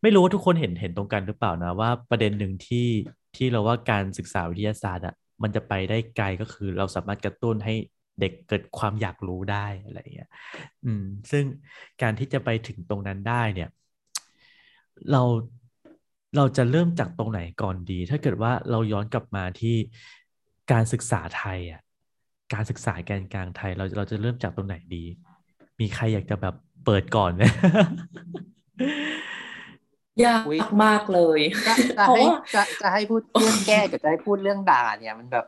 ไม่รู้ว่าทุกคนเห็นเห็นตรงกันหรือเปล่านะว่าประเด็นหนึ่งที่ที่เราว่าการศึกษาวิทยาศาสตร์อ่ะมันจะไปได้ไกลก็คือเราสามารถกระตุ้นให้เด็กเกิดความอยากรู้ได้อะไรอย่างเงี้ยอืมซึ่งการที่จะไปถึงตรงนั้นได้เนี่ยเราเราจะเริ่มจากตรงไหนก่อนดีถ้าเกิดว่าเราย้อนกลับมาที่การศึกษาไทยอ่ะการศึกษาแกนกลางไทยเราเราจะเริ่มจากตรงไหนดีมีใครอยากจะแบบเปิดก่อนไหมยากมากเลยจะให้จะจะให้พูดเรื่องแก้กับจะให้พูดเรื่องด่าเนี่ยมันแบบ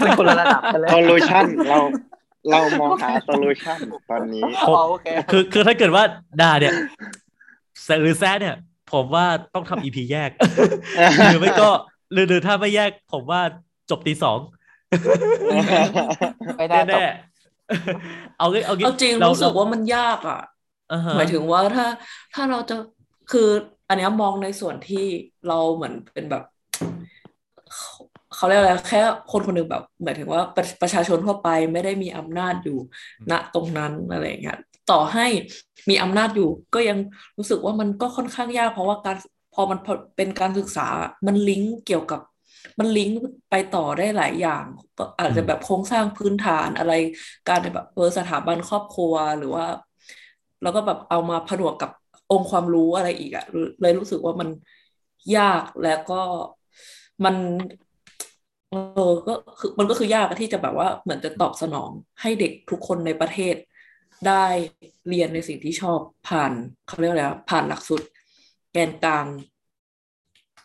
เป็นคนระดับกันเลยโซลูชั่นเราเรามองหาโซลูชั่นตอนนี้โอเคคือคือถ้าเกิดว่าด่าเนี่ยหรือแซดเนี่ยผมว่าต้องทำ อี พี แยกหรือไม่ก็หรือถ้าไม่แยกผมว่าจบตีสองไม่ได้แต่เอาเอาเอาจริงรู้สึกว่ามันยากอ่ะหมายถึงว่าถ้าถ้าเราจะคืออันนี้มองในส่วนที่เราเหมือนเป็นแบบเขาเรียกอะไรแค่คนคนนึงแบบหมายถึงว่าประชาชนทั่วไปไม่ได้มีอำนาจอยู่ณตรงนั้นอะไรอย่างเงี้ยต่อให้มีอำนาจอยู่ก็ยังรู้สึกว่ามันก็ค่อนข้างยากเพราะว่าการพอมันเป็นการศึกษามันลิงก์เกี่ยวกับมันลิงก์ไปต่อได้หลายอย่างก็อาจจะแบบโครงสร้างพื้นฐานอะไรการแบบเออสถาบันครอบครัวหรือว่าแล้วก็แบบเอามาผนวกกับองค์ความรู้อะไรอีกอะเลยรู้สึกว่ามันยากแล้วก็มันเออก็คือมันก็คือยากที่จะแบบว่าเหมือนจะตอบสนองให้เด็กทุกคนในประเทศได้เรียนในสิ่งที่ชอบผ่านเขาเรียกอะไรผ่านหลักสูตรแกนกลาง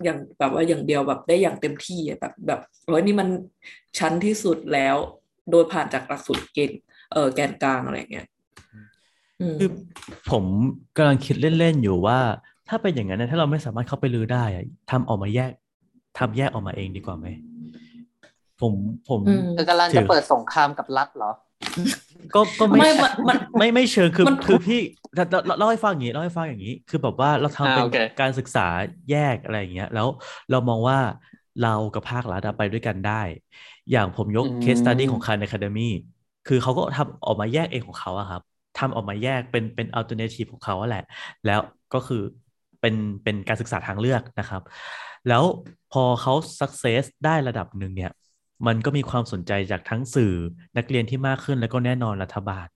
อย่างแบบว่าอย่างเดียวแบบได้อย่างเต็มที่แบบแบบโอ้ยนี่มันชั้นที่สุดแล้วโดยผ่านจากหลักสูตรเกณฑ์เออแกนกลางอะไรเงี้ยคือผมกำลังคิดเล่นๆอยู่ว่าถ้าเป็นอย่างนั้นถ้าเราไม่สามารถเข้าไปรื้อได้ทำออกมาแยกทำแยกออกมาเองดีกว่าไหมผมผมกำลังจะเปิดสงครามกับรัฐเหรอก็ก็ไม่ไม่ไม่เชิงคือคือพี่เล่าให้ฟังอย่างนี้เล่าให้ฟังอย่างนี้คือแบบว่าเราทำเป็นการศึกษาแยกอะไรอย่างเงี้ยแล้วเรามองว่าเรากับภาครัฐไปด้วยกันได้อย่างผมยกเคสสตั๊ดดี้ของคานอะคาเดมี่คือเขาก็ทำออกมาแยกเองของเขาอะครับทำออกมาแยกเป็นเป็นอัลเทอร์เนทีฟของเขาแหละแล้วก็คือเป็นเป็นการศึกษาทางเลือกนะครับแล้วพอเขาสักเซสได้ระดับหนึ่งเนี่ยมันก็มีความสนใจจากทั้งสื่อนักเรียนที่มากขึ้นแล้วก็แน่นอนรัฐบาล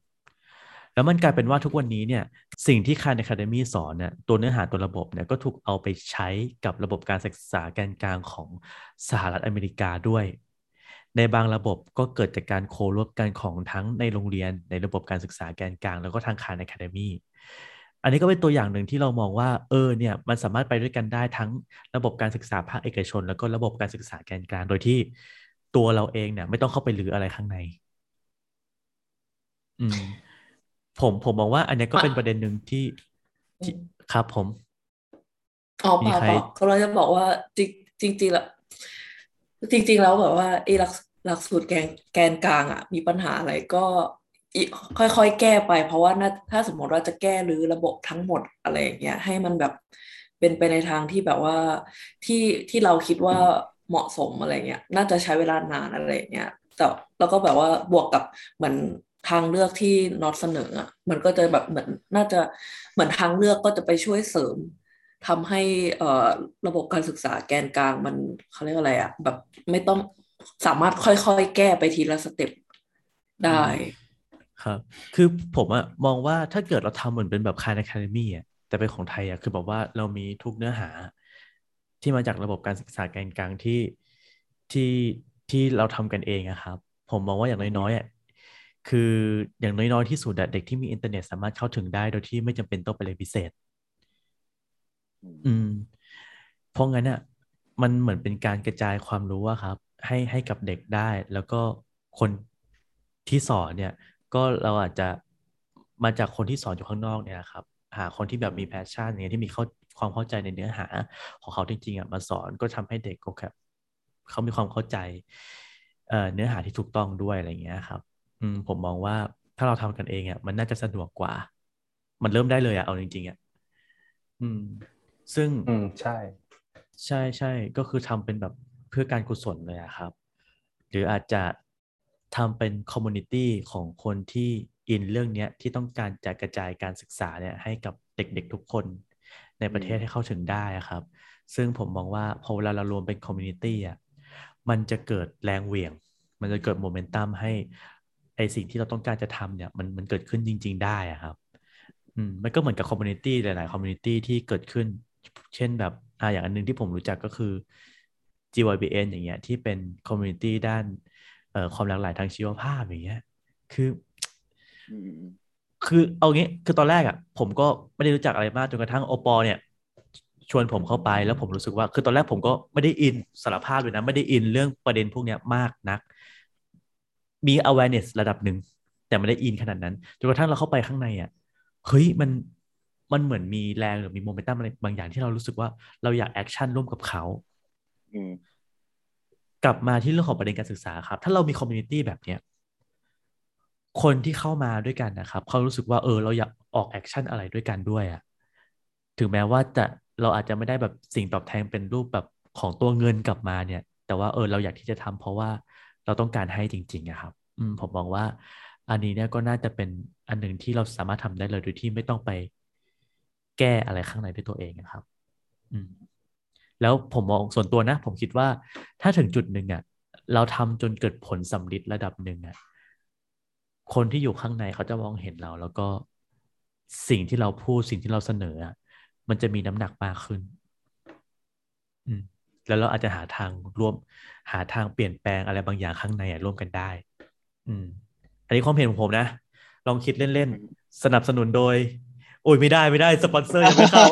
แล้วมันกลายเป็นว่าทุกวันนี้เนี่ยสิ่งที่Khan Academyสอนเนี่ยตัวเนื้อหาตัวระบบเนี่ยก็ถูกเอาไปใช้กับระบบการศึกษาแกนกลางของสหรัฐอเมริกาด้วยในบางระบบก็เกิดจากการโคร่วมกันของทั้งในโรงเรียนในระบบการศึกษาแกนกลางแล้วก็ทางKhan Academyอันนี้ก็เป็นตัวอย่างหนึ่งที่เรามองว่าเออเนี่ยมันสามารถไปด้วยกันได้ทั้งระบบการศึกษาภาคเอกชนแล้วก็ระบบการศึกษาแกนกลางโดยที่ตัวเราเองเนี่ยไม่ต้องเข้าไปรื้ออะไรข้างในอืมผมผมมองว่าอันนี้ก็เป็นประเด็นหนึ่งที่ครับผมอ๋อเปล่าเปล่าก็เราจะบอกว่าจริงจริงแล้วจริงๆแล้วแบบว่าไอ้หลักสูตรแกนแกนกลางอ่ะมีปัญหาอะไรก็ค่อยๆแก้ไปเพราะว่าถ้าสมมติว่าจะแก้หรือระบบทั้งหมดอะไรอย่างเงี้ยให้มันแบบเป็นไปในทางที่แบบว่าที่ที่เราคิดว่าเหมาะสมอะไรเงี้ยน่าจะใช้เวลานานอะไรเงี้ยแต่แล้วก็แบบว่าบวกกับเหมือนทางเลือกที่น็อตเสนออ่ะมันก็จะแบบเหมือนน่าจะเหมือนทางเลือกก็จะไปช่วยเสริมทำให้ระบบการศึกษาแกนกลางมันเขาเรียกอะไรอ่ะแบบไม่ต้อง สามารถค่อยๆแก้ไปทีละสเต็ปได้ครับคือผมอะมองว่าถ้าเกิดเราทำเหมือนเป็นแบบ Khan Academy อะแต่เป็นของไทยอะคือแบบว่าเรามีทุกเนื้อหาที่มาจากระบบการศึกษาแกนกลางที่ที่ที่เราทำกันเองอะครับผมมองว่าอย่างน้อยๆอะคืออย่างน้อยๆที่สุดเด็กที่มีอินเทอร์เน็ตสามารถเข้าถึงได้โดยที่ไม่จำเป็นต้องไปเรียนพิเศษอืมเพราะงั้นอะมันเหมือนเป็นการกระจายความรู้อะครับให้ให้กับเด็กได้แล้วก็คนที่สอนเนี่ยก็เราอาจจะมาจากคนที่สอนอยู่ข้างนอกเนี่ยครับหาคนที่แบบมีแพชชั่นอย่างเงี้ยที่มีเข้าความเข้าใจในเนื้อหาของเขาจริงๆอ่ะมาสอนก็ทำให้เด็กก็แบบเขามีความเข้าใจเอ่อเนื้อหาที่ถูกต้องด้วยอะไรเงี้ยครับอืมผมมองว่าถ้าเราทำกันเองอ่ะมันน่าจะสะดวกกว่ามันเริ่มได้เลยอ่ะเอาจริงๆอ่ะอืมซึ่งอืมใช่ใช่ใช่ก็คือทำเป็นแบบเพื่อการกุศลเลยอะครับหรืออาจจะทำเป็นคอมมูนิตี้ของคนที่อินเรื่องนี้ที่ต้องการจะกระจายการศึกษาเนี่ยให้กับเด็กๆทุกคนในประเทศให้เข้าถึงได้ครับซึ่งผมมองว่าพอเวลาเรารวมเป็นคอมมูนิตี้อ่ะมันจะเกิดแรงเหวี่ยงมันจะเกิดโมเมนตัมให้ไอสิ่งที่เราต้องการจะทำเนี่ยมันมันเกิดขึ้นจริงๆได้ครับอืมมันก็เหมือนกับคอมมูนิตี้หลายๆคอมมูนิตี้ที่เกิดขึ้นเช่นแบบอ่าอย่างอันนึงที่ผมรู้จักก็คือ จี วาย บี เอ็น อย่างเงี้ยที่เป็นคอมมูนิตี้ด้านเอ่อความหลากหลายทางชีวภาพอย่างเงี้ยคือคือเอางี้คือตอนแรกอ่ะผมก็ไม่ได้รู้จักอะไรมากจนกระทั่งอปอเนี่ยชวนผมเข้าไปแล้วผมรู้สึกว่าคือตอนแรกผมก็ไม่ได้อินสารภาพเลยนะไม่ได้อินเรื่องประเด็นพวกเนี้ยมากนักมี awareness ระดับหนึ่งแต่ไม่ได้อินขนาดนั้นจนกระทั่งเราเข้าไปข้างในอ่ะเฮ้ยมันมันเหมือนมีแรงหรือมีโมเมนตัมอะไรบางอย่างที่เรารู้สึกว่าเราอยากแอคชั่นร่วมกับเขากลับมาที่เรื่องของประเด็นการศึกษาครับถ้าเรามีคอมมูนิตี้แบบเนี้ยคนที่เข้ามาด้วยกันนะครับเขารู้สึกว่าเออเราอยากออกแอคชั่นอะไรด้วยกันด้วยอ่ะถึงแม้ว่าจะเราอาจจะไม่ได้แบบสิ่งตอบแทนเป็นรูปแบบของตัวเงินกลับมาเนี่ยแต่ว่าเออเราอยากที่จะทำเพราะว่าเราต้องการให้จริงๆนะครับอืมผมมองว่าอันนี้เนี่ยก็น่าจะเป็นอันนึงที่เราสามารถทำได้เลยโดยที่ไม่ต้องไปแก้อะไรข้างในด้วยตัวเองนะครับอืมแล้วผมมองส่วนตัวนะผมคิดว่าถ้าถึงจุดหนึ่งอ่ะเราทำจนเกิดผลสำลิดระดับหนึ่งอ่ะคนที่อยู่ข้างในเขาจะมองเห็นเราแล้วก็สิ่งที่เราพูดสิ่งที่เราเสนออ่ะมันจะมีน้ำหนักมากขึ้นอืมแล้วเราอาจจะหาทางร่วมหาทางเปลี่ยนแปลงอะไรบางอย่างข้างในอ่ะร่วมกันได้อืมอันนี้ความเห็นของผมนะลองคิดเล่นๆสนับสนุนโดยโอ้ยไม่ได้ไม่ได้สปอนเซอร์ยังไม่เข้า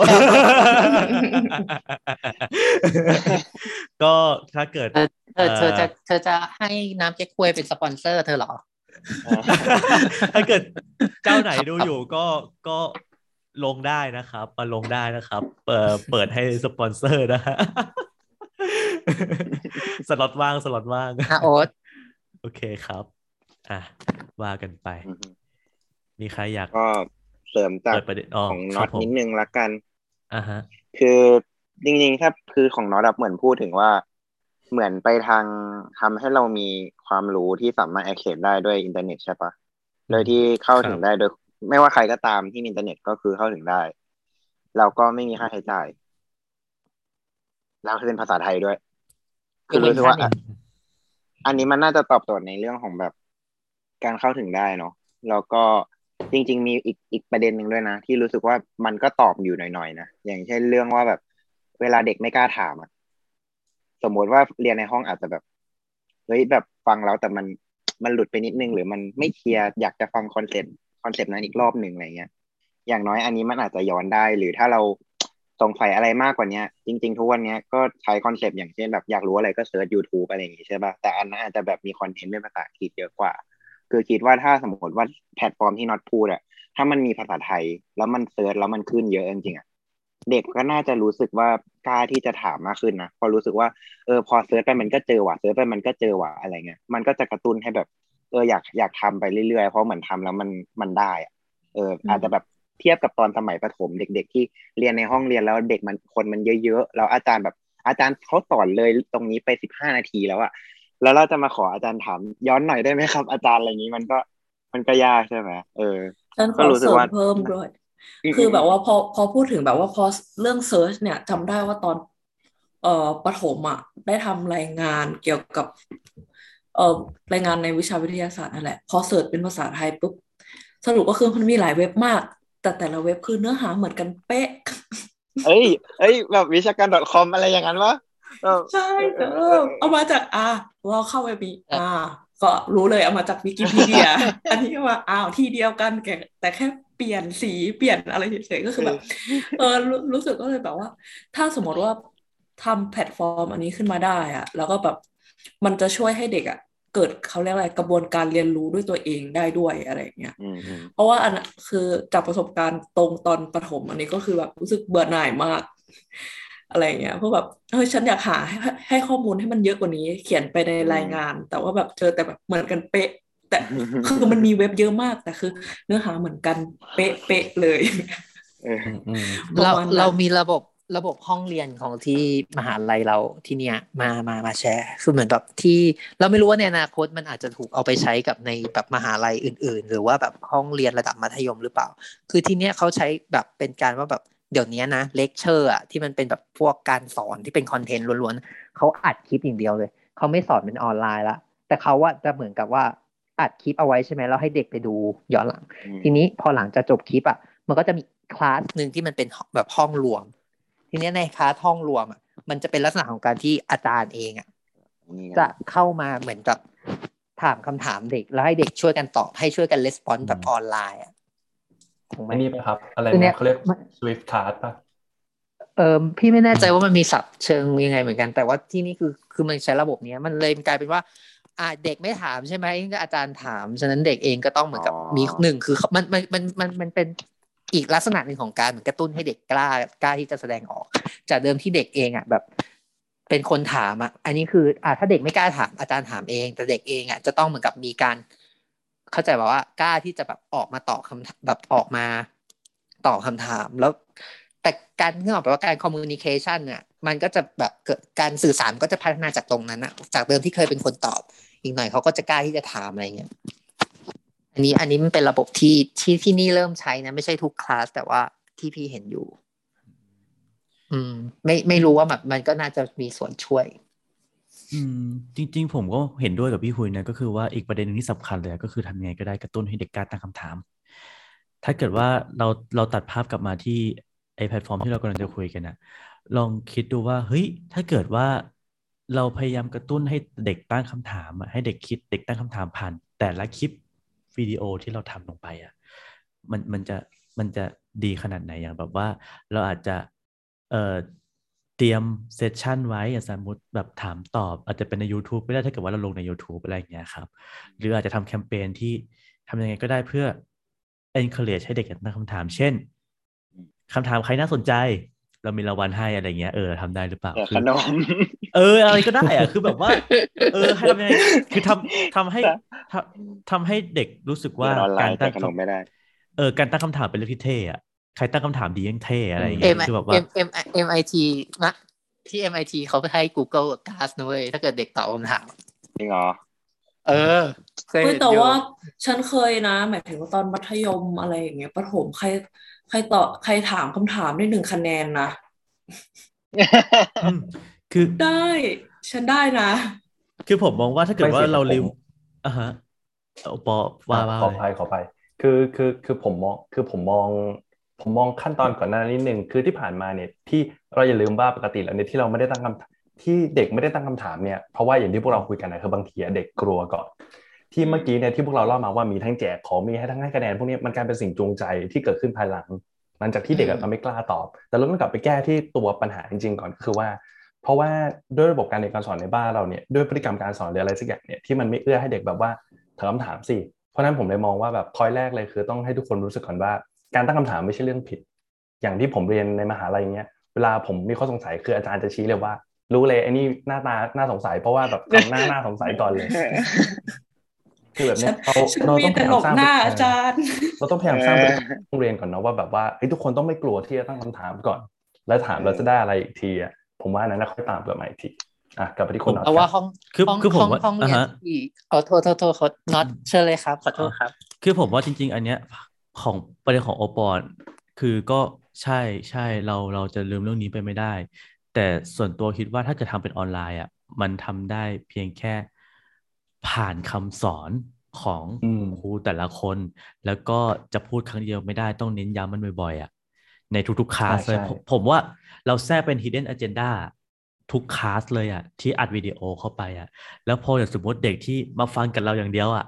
ก็ถ้าเกิดเธอเธอจะเธอจะให้น้ำเก๊กฮวยเป็นสปอนเซอร์เธอเหรอ ถ้าเกิดเจ้าไหนดูอยู่ก็ก็ลงได้นะครับมาลงได้นะครับเอ่อเปิดให้สปอนเซอร์นะฮะสล็อตว่างสล็อตว่างอ่ะโอ๊ตโอเคครับอ่ะว่ากันไปมีใครอยากก็เสริมจากของน็อตนิดนึงละกันอ่าฮะคือจริงๆครับคือของน็อตเหมือนพูดถึงว่าเหมือนไปทางทำให้เรามีความรู้ที่สามารถแอคเซสได้ด้วยอินเทอร์เน็ตใช่ปะโดยที่เข้าถึงได้โดยไม่ว่าใครก็ตามที่มีอินเทอร์เน็ตก็คือเข้าถึงได้เราก็ไม่มีค่าใช้จ่ายแล้วเป็นภาษาไทยด้วยคือรู้สึกว่าอันนี้มันน่าจะตอบโจทย์ในเรื่องของแบบการเข้าถึงได้เนาะแล้วก็จริงๆมีอีกอีกประเด็นหนึ่งด้วยนะที่รู้สึกว่ามันก็ตอบอยู่หน่อยๆนะอย่างเช่นเรื่องว่าแบบเวลาเด็กไม่กล้าถามอ่ะสมมติว่าเรียนในห้องอาจจะแบบเฮ้ยแบบฟังแล้วแต่มันมันหลุดไปนิดนึงหรือมันไม่เคลียร์อยากจะฟังคอนเซ็ปต์คอนเซ็ปต์นั้นอีกรอบนึงอะไรเงี้ยอย่างน้อยอันนี้มันอาจจะย้อนได้หรือถ้าเราสงสัยอะไรมากกว่านี้จริงๆทุกวันนี้ก็ใช้คอนเซ็ปต์อย่างเช่นแบบอยากรู้อะไรก็เสิร์ช YouTube อะไรอย่างงี้ใช่ป่ะแต่อันนั้นอาจจะแบบมีคอนเทนต์เป็นภาษาอังกฤษเยอะกว่าคือคิดว่าถ้าสมมติว่าแพลตฟอร์มที่น็อตพูดอะถ้ามันมีภาษาไทยแล้วมันเซิร์ชแล้วมันขึ้นเยอะจริงๆอะเด็กก็น่าจะรู้สึกว่ากล้าที่จะถามมากขึ้นนะพอรู้สึกว่าเออพอเซิร์ชไปมันก็เจอว่ะเซิร์ชไปมันก็เจอว่ะอะไรเงี้ยมันก็จะกระตุ้นให้แบบเอออยากอยากทำไปเรื่อยๆเพราะเหมือนทำแล้วมันมันได้อะเอออาจจะแบบเทียบกับตอนสมัยประถมเด็กๆที่เรียนในห้องเรียนแล้วเด็กมันคนมันเยอะๆแล้วอาจารย์แบบอาจารย์เขาสอนเลยตรงนี้ไปสิบห้านาทีแล้วอะแล้วเราจะมาขออาจารย์ถามย้อนหน่อยได้ไหมครับอาจารย์อะไรอย่างนี้มันก็มันก็ยากใช่ไหมเออก็รู้สึกว่าเพิ่มด้วยคือแบบว่าพอพอพูดถึงแบบว่าพอเรื่องเซิร์ชเนี่ยจำได้ว่าตอน เอ่อประถมอ่ะได้ทำรายงานเกี่ยวกับเอ่อรายงานในวิชาวิทยาศาสตร์นั่นแหละพอเสิร์ชเป็นภาษาไทยปุ๊บสรุปก็คือมันมีหลายเว็บมาก แต่แต่ละเว็บคือเนื้อหาเหมือนกันเป๊ะ เอ้ยเอ้ยแบบวิชาการ .com อะไรอย่างนั้นวะใช่เออเอามาจากอ่ะเราเข้าไปมีอ่าก็รู้เลยเอามาจากวิกิพีเดียอันนี้ว่าอ้าวที่เดียวกันแต่แต่แค่เปลี่ยนสีเปลี่ยนอะไรเฉยๆก็คือแบบเออรู้สึกก็เลยแบบว่าถ้าสมมติว่าทำแพลตฟอร์มอันนี้ขึ้นมาได้อะแล้วก็แบบมันจะช่วยให้เด็กอะเกิดเขาเรียกอะไรกระบวนการเรียนรู้ด้วยตัวเองได้ด้วยอะไรอย่างเงี้ยเพราะว่าอันคือจากประสบการณ์ตรงตอนประถมอันนี้ก็คือแบบรู้สึกเบื่อหน่ายมากอะไรเงี้ยเพราะแบบเฮ้ยฉันอยากหาให้ให้ข้อมูลให้มันเยอะกว่านี้เขียนไปในรายงานแต่ว่าแบบเจอแต่แบบเหมือนกันเป๊ะแต่คือมันมีเว็บเยอะมากแต่คือเนื้อหาเหมือนกันเป๊ะเป๊ะเลยเราเรามีระบบระบบห้องเรียนของที่มหาลัยเราที่เนี่ยมามามาแชร์คือเหมือนแบบที่เราไม่รู้ว่าในอนาคตมันอาจจะถูกเอาไปใช้กับในแบบมหาลัยอื่นๆหรือว่าแบบห้องเรียนระดับมัธยมหรือเปล่าคือที่เนี่ยเขาใช้แบบเป็นการว่าแบบเดี๋ยวนี้นะเลคเชอร์อ่ะที่มันเป็นแบบพวกการสอนที่เป็นคอนเทนต์ล้วนๆเขาอัดคลิปอย่างเดียวเลยเขาไม่สอนเป็นออนไลน์ละแต่เขาว่าจะเหมือนกับว่าอัดคลิปเอาไว้ใช่ไหมแล้วให้เด็กไปดูย้อนหลังทีนี้พอหลังจากจบคลิปอ่ะมันก็จะมีคลาสนึงที่มันเป็นแบบห้องรวมทีนี้ในคลาสห้องรวมอ่ะมันจะเป็นลักษณะของการที่อาจารย์เองอ่ะจะเข้ามาเหมือนกับถามคำถามเด็กแล้วให้เด็กช่วยกันตอบให้ช่วยกันรีสปอนส์แบบออนไลน์อ่ะอันนี้ครับอะไรนะเขาเรียก Swift Class ป่ะเอ่อพี่ไม่แน่ใจว่ามันมีศัพท์เชิงยังไงเหมือนกันแต่ว่าที่นี่คือคือมันใช้ระบบนี้มันเลยกลายเป็นว่าอ่ะเด็กไม่ถามใช่ไหมก็อาจารย์ถามฉะนั้นเด็กเองก็ต้องเหมือนกับมีหนึ่งคือมันมันมันมันมันเป็นอีกลักษณะหนึ่งของการเหมือนกระตุ้นให้เด็กกล้ากล้าที่จะแสดงออกจากเดิมที่เด็กเองอ่ะแบบเป็นคนถามอ่ะอันนี้คืออ่ะถ้าเด็กไม่กล้าถามอาจารย์ถามเองแต่เด็กเองอ่ะจะต้องเหมือนกับมีการเข้าใจแบบว่ากล้าที่จะแบบออกมาตอบคำแบบออกมาตอบคำถามแล้วแต่การที่ออกไปว่าการคอมมูนิเคชันเนี่ยมันก็จะแบบเกิดการสื่อสารก็จะพัฒนาจากตรงนั้นนะจากเดิมที่เคยเป็นคนตอบอีกหน่อยเขาก็จะกล้าที่จะถามอะไรเงี้ยอันนี้อันนี้มันเป็นระบบที่ที่ที่นี่เริ่มใช้นะไม่ใช่ทุกคลาสแต่ว่าที่พี่เห็นอยู่อืมไม่ไม่รู้ว่าแบบมันก็น่าจะมีส่วนช่วยอืมจริงๆผมก็เห็นด้วยกับพี่คุยนะก็คือว่าอีกประเด็นนึงที่สำคัญเลยก็คือทำยังไงก็ได้กระตุ้นให้เด็กกล้าตั้งคำถามถ้าเกิดว่าเราเราตัดภาพกลับมาที่ไอ้แพลตฟอร์มที่เรากำลังจะคุยกันนะลองคิดดูว่าเฮ้ยถ้าเกิดว่าเราพยายามกระตุ้นให้เด็กตั้งคำถามให้เด็กคิดเด็กตั้งคำถามผ่านแต่ละคลิปวิดีโอที่เราทำลงไปอ่ะมันมันจะมันจะดีขนาดไหนอย่างแบบว่าเราอาจจะเอ่อเตรียมเซสชันไว้อย่างสมมติแบบถามตอบอาจจะเป็นใน YouTube ไม่ได้ถ้าเกิดว่าเราลงใน YouTube อะไรอย่างเงี้ยครับหรืออาจจะทำแคมเปญที่ทำยังไงก็ได้เพื่อ encourage ให้เด็กตั้งคำถามเช่นคำถามใครน่าสนใจเรามีรางวัลให้อะไรเงี้ยเออทำได้หรือเปล่าขนมเอออะไรก็ได้อะคือแบบว่าเออทำยังไงคือทำทำให้ทำให้เด็กรู้สึกว่าการตั้งคำถามไม่ได้เออการตั้งคำถามเป็นเรื่องที่เท่อะใครตั้งคำถามดียังเท่อะไรอย่างเงี้ยคือแบบว่า M M I T นะที่ M I T เขาให้ Google Class นะเว้ยถ้าเกิดเด็กตอบคำถามจริงเหรอเออเคยแต่ว่าฉันเคยนะหมายถึงว่าตอนมัธยมอะไรอย่างเงี้ยประถมใครใครตอบใครถามคำถามได้หนึ่งคะแนนนะคือได้ฉันได้นะคือผมมองว่าถ้าเกิดว่าเราลิวอ่ะฮะปอว่าขอไปขอไปคือคือคือผมมองคือผมมองผมมองขั้นตอนก่อนหน้านิดนึงคือที่ผ่านมาเนี่ยที่เราอย่าลืมว่าปกติแล้วเนี่ยที่เราไม่ได้ตั้งคำที่เด็กไม่ได้ตั้งคำถามเนี่ยเพราะว่าอย่างที่พวกเราคุยกันนะคือบางทีเด็กกลัวก่อนที่เมื่อกี้เนี่ยที่พวกเราเล่ามาว่ามีทั้งแจกของมีให้ทั้งให้คะแนนพวกนี้มันกลายเป็นสิ่งจูงใจที่เกิดขึ้นภายหลังหลังจากที่เด็กเราไม่กล้าตอบแต่เราต้องกลับไปแก้ที่ตัวปัญหาจริงๆก่อนคือว่าเพราะว่าด้วยระบบการเรียนการสอนในบ้านเราเนี่ยด้วยพฤติกรรมการสอนหรืออะไรสักอย่างเนี่ยที่มันไม่เอื้อให้เด็กแบบว่าถามคำถามสิเพราะนั้นผมเลยมองว่าแบบข้อแรกเลยคือต้องให้ทุกคนรู้สึกก่อนว่าการตั้งคำถามไม่ใช่เรื่องผิดอย่างที่ผมเรียนในมหาลัยเงี้ยเวลาผมมีข้อสงสัยคืออาจารย์จะชี้เลยว่ารู้เลยไอ้นี่หน้าตาน่าสงสัยเพราะว่าแบบทำหน้าน่าสงสัยก่อนเลยคือแบบเนี้ยเราเราต้องพยายามสร้างอาจารย์เราต้องพยายามสร้างโรงเรียนก่อนเนาะว่าแบบว่าไอ้ทุกคนต้องไม่กลัวที่จะตั้งคำถามก่อนแล้วถามเราจะได้อะไรอีกทีอ่ะผมว่านั้นค่อยตามกันมาอีกทีอ่ะกลับไปที่คนอ่ะเอาว่าห้องคือคือผมว่าห้องเรียนที่เอาโทษโทษโทษน็อตเชิญเลยครับขอโทษครับคือผมว่าจริงๆอันเนี้ยของประเด็นของโอปอลคือก็ใช่ใช่เราเราจะลืมเรื่องนี้ไปไม่ได้ แต่ส่วนตัวคิดว่าถ้าจะทำเป็นออนไลน์อ่ะมันทำได้เพียงแค่ผ่านคำสอนของครูแต่ละคนแล้วก็จะพูดครั้งเดียวไม่ได้ต้องเน้นย้ำมันบ่อยๆอ่ะในทุกๆคลาสเลยผมว่าเราแทรกเป็น hidden agenda ทุกคลาสเลยอ่ะที่อัดวิดีโอเข้าไปอ่ะแล้วพออย่างสมมติเด็กที่มาฟังกับเราอย่างเดียวอ่ะ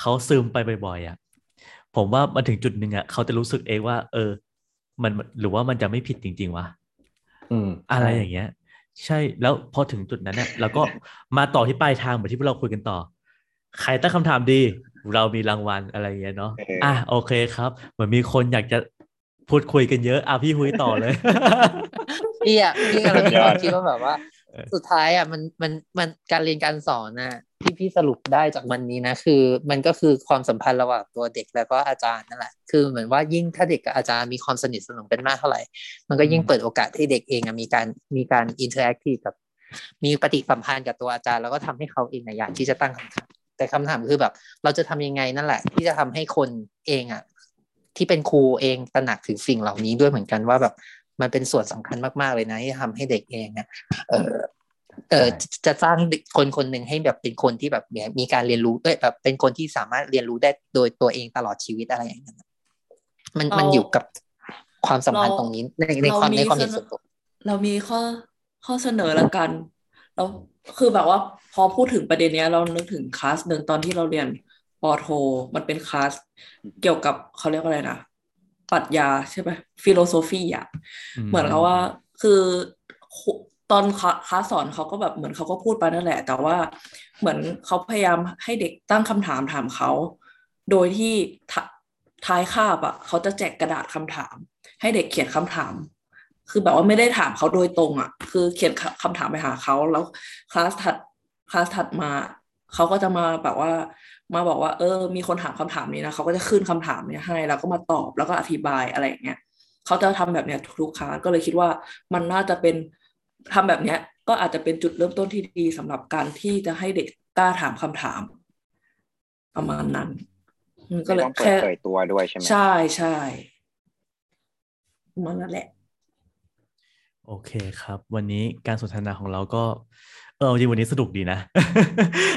เขาซึมไปบ่อยๆอ่ะผมว่ามาถึงจุดหนึ่งอ่ะเขาจะรู้สึกเองว่าเออมันหรือว่ามันจะไม่ผิดจริงๆวะอะไรอย่างเงี้ยใช่แล้วพอถึงจุดนั้นเนี่ยเราก็มาต่อที่ปลายทางเหมือนที่พวกเราคุยกันต่อใครตั้งคำถามดีเรามีรางวัลอะไรอย่างเงี้ยเนาะอ่ะโอเคครับเหมือนมีคนอยากจะพูดคุยกันเยอะอ่ะพี่หุยต่อเลยพี่อ่ะพี่กำลังคิดว่าแบบว่าสุดท้ายอ่ะมันมันมันการเรียนการสอนน่ะที่พี่สรุปได้จากวันนี้นะคือมันก็คือความสัมพันธ์ระหว่างตัวเด็กแล้วก็อาจารย์นั่นแหละคือเหมือนว่ายิ่งถ้าเด็กกับอาจารย์มีความสนิทสนมกันมากเท่าไหร่มันก็ยิ่งเปิดโอกาสที่เด็กเองอ่ะมีการมีการอินเทอร์แอคทีฟกับมีปฏิสัมพันธ์กับตัวอาจารย์แล้วก็ทำให้เขาเองอยากที่จะตั้งคำถามแต่คำถามคือแบบเราจะทำยังไงนั่นแหละที่จะทำให้คนเองอ่ะที่เป็นครูเองตระหนักถึงสิ่งเหล่านี้ด้วยเหมือนกันว่าแบบมันเป็นส่วนสำคัญมากๆเลยนะที่ทำให้เด็กเองอ่ะเออเออจะสร้างคนคนหนึ่งให้แบบเป็นคนที่แบบมีการเรียนรู้ด้วยแบบเป็นคนที่สามารถเรียนรู้ได้โดยตัวเองตลอดชีวิตอะไรอย่างเงี้ยมันมันอยู่กับความสัมพันธ์ตรงนี้ในในความในความเห็นส่วนตัวเรามีข้อข้อเสนอละกันแล้วคือแบบว่าพอพูดถึงประเด็นนี้เรานึกถึงคลาสหนึ่งตอนที่เราเรียนป.โทมันเป็นคลาสเกี่ยวกับเขาเรียกว่าอะไรนะปรัชญาใช่ไหมฟิโลโซฟีอ่ะเหมือนกับว่าคือตอนคลาสสอนเขาก็แบบเหมือนเขาก็พูดไปนั่นแหละแต่ว่าเหมือนเขาพยายามให้เด็กตั้งคำถามถามเขาโดยที่ท้ายคาบอ่ะเขาจะแจกกระดาษคำถามให้เด็กเขียนคำถามคือแบบว่าไม่ได้ถามเขาโดยตรงอ่ะคือเขียนคำถามไปหาเขาแล้วคลาสถัดคลาสถัดมาเขาก็จะมาแบบว่ามาบอกว่าเออมีคนถามคำถามนี้นะเขาก็จะขึ้นคำถามนี้ให้แล้วก็มาตอบแล้วก็อธิบายอะไรอย่างเงี้ยเขาจะทำแบบเนี้ยทุกคลาสก็เลยคิดว่ามันน่าจะเป็นทำแบบเนี้ยก็อาจจะเป็นจุดเริ่มต้นที่ดีสำหรับการที่จะให้เด็กกล้าถามคำถามประมาณนั้นก็เลยแค่เปิดเผยตัวด้วยใช่ไหมใช่ใช่มันนั่นแหละโอเคครับวันนี้การสนทนาของเราก็เออจริงวันนี้สนุกดีนะ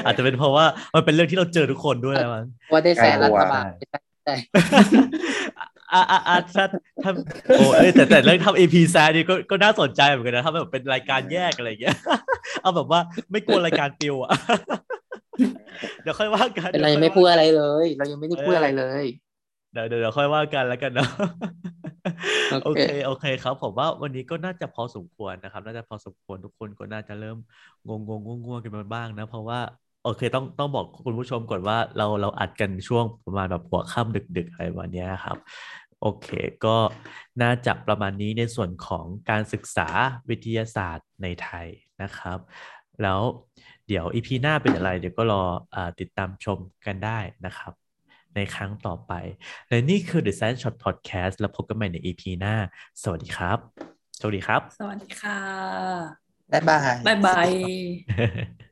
อาจจะเป็นเพราะว่ามันเป็นเรื่องที่เราเจอทุกคนด้วยนะมันว่าได้แสนรัฐบาลใช่อ่าอ่าอ่าถ้าทำโอ้ยแต่แต่เรื่องทำ อี พี แซดนี่ก็ก็น่าสนใจเหมือนกันนะถ้าแบบเป็นรายการแยกอะไรอย่างเงี้ยเอาแบบว่าไม่กลัวรายการปิวอ่ะเดี๋ยวค่อยว่ากันเรายังไม่พูดอะไรเลยเรายังไม่ได้พูดอะไรเลยเดี๋ยวเดี๋ยวค่อยว่ากันแล้วกันเนาะโอเคโอเคครับผมว่าวันนี้ก็น่าจะพอสมควรนะครับน่าจะพอสมควรทุกคนก็น่าจะเริ่มงงงงง่วงกันมาบ้างนะเพราะว่าโอเคต้องต้องบอกคุณผู้ชมก่อนว่าเราเราอัดกันช่วงประมาณแบบหัวค่ำดึกๆอะไรวันนี้ครับโอเคก็น่าจะประมาณนี้ในส่วนของการศึกษาวิทยาศาสตร์ในไทยนะครับแล้วเดี๋ยว อี พี หน้าเป็นอะไรเดี๋ยวก็รออ่าติดตามชมกันได้นะครับในครั้งต่อไปและนี่คือ The Science Shot Podcast แล้วพบกันใหม่ใน อี พี หน้าสวัสดีครับสวัสดีครับสวัสดีค่ะบ๊ายบายบ๊ายบาย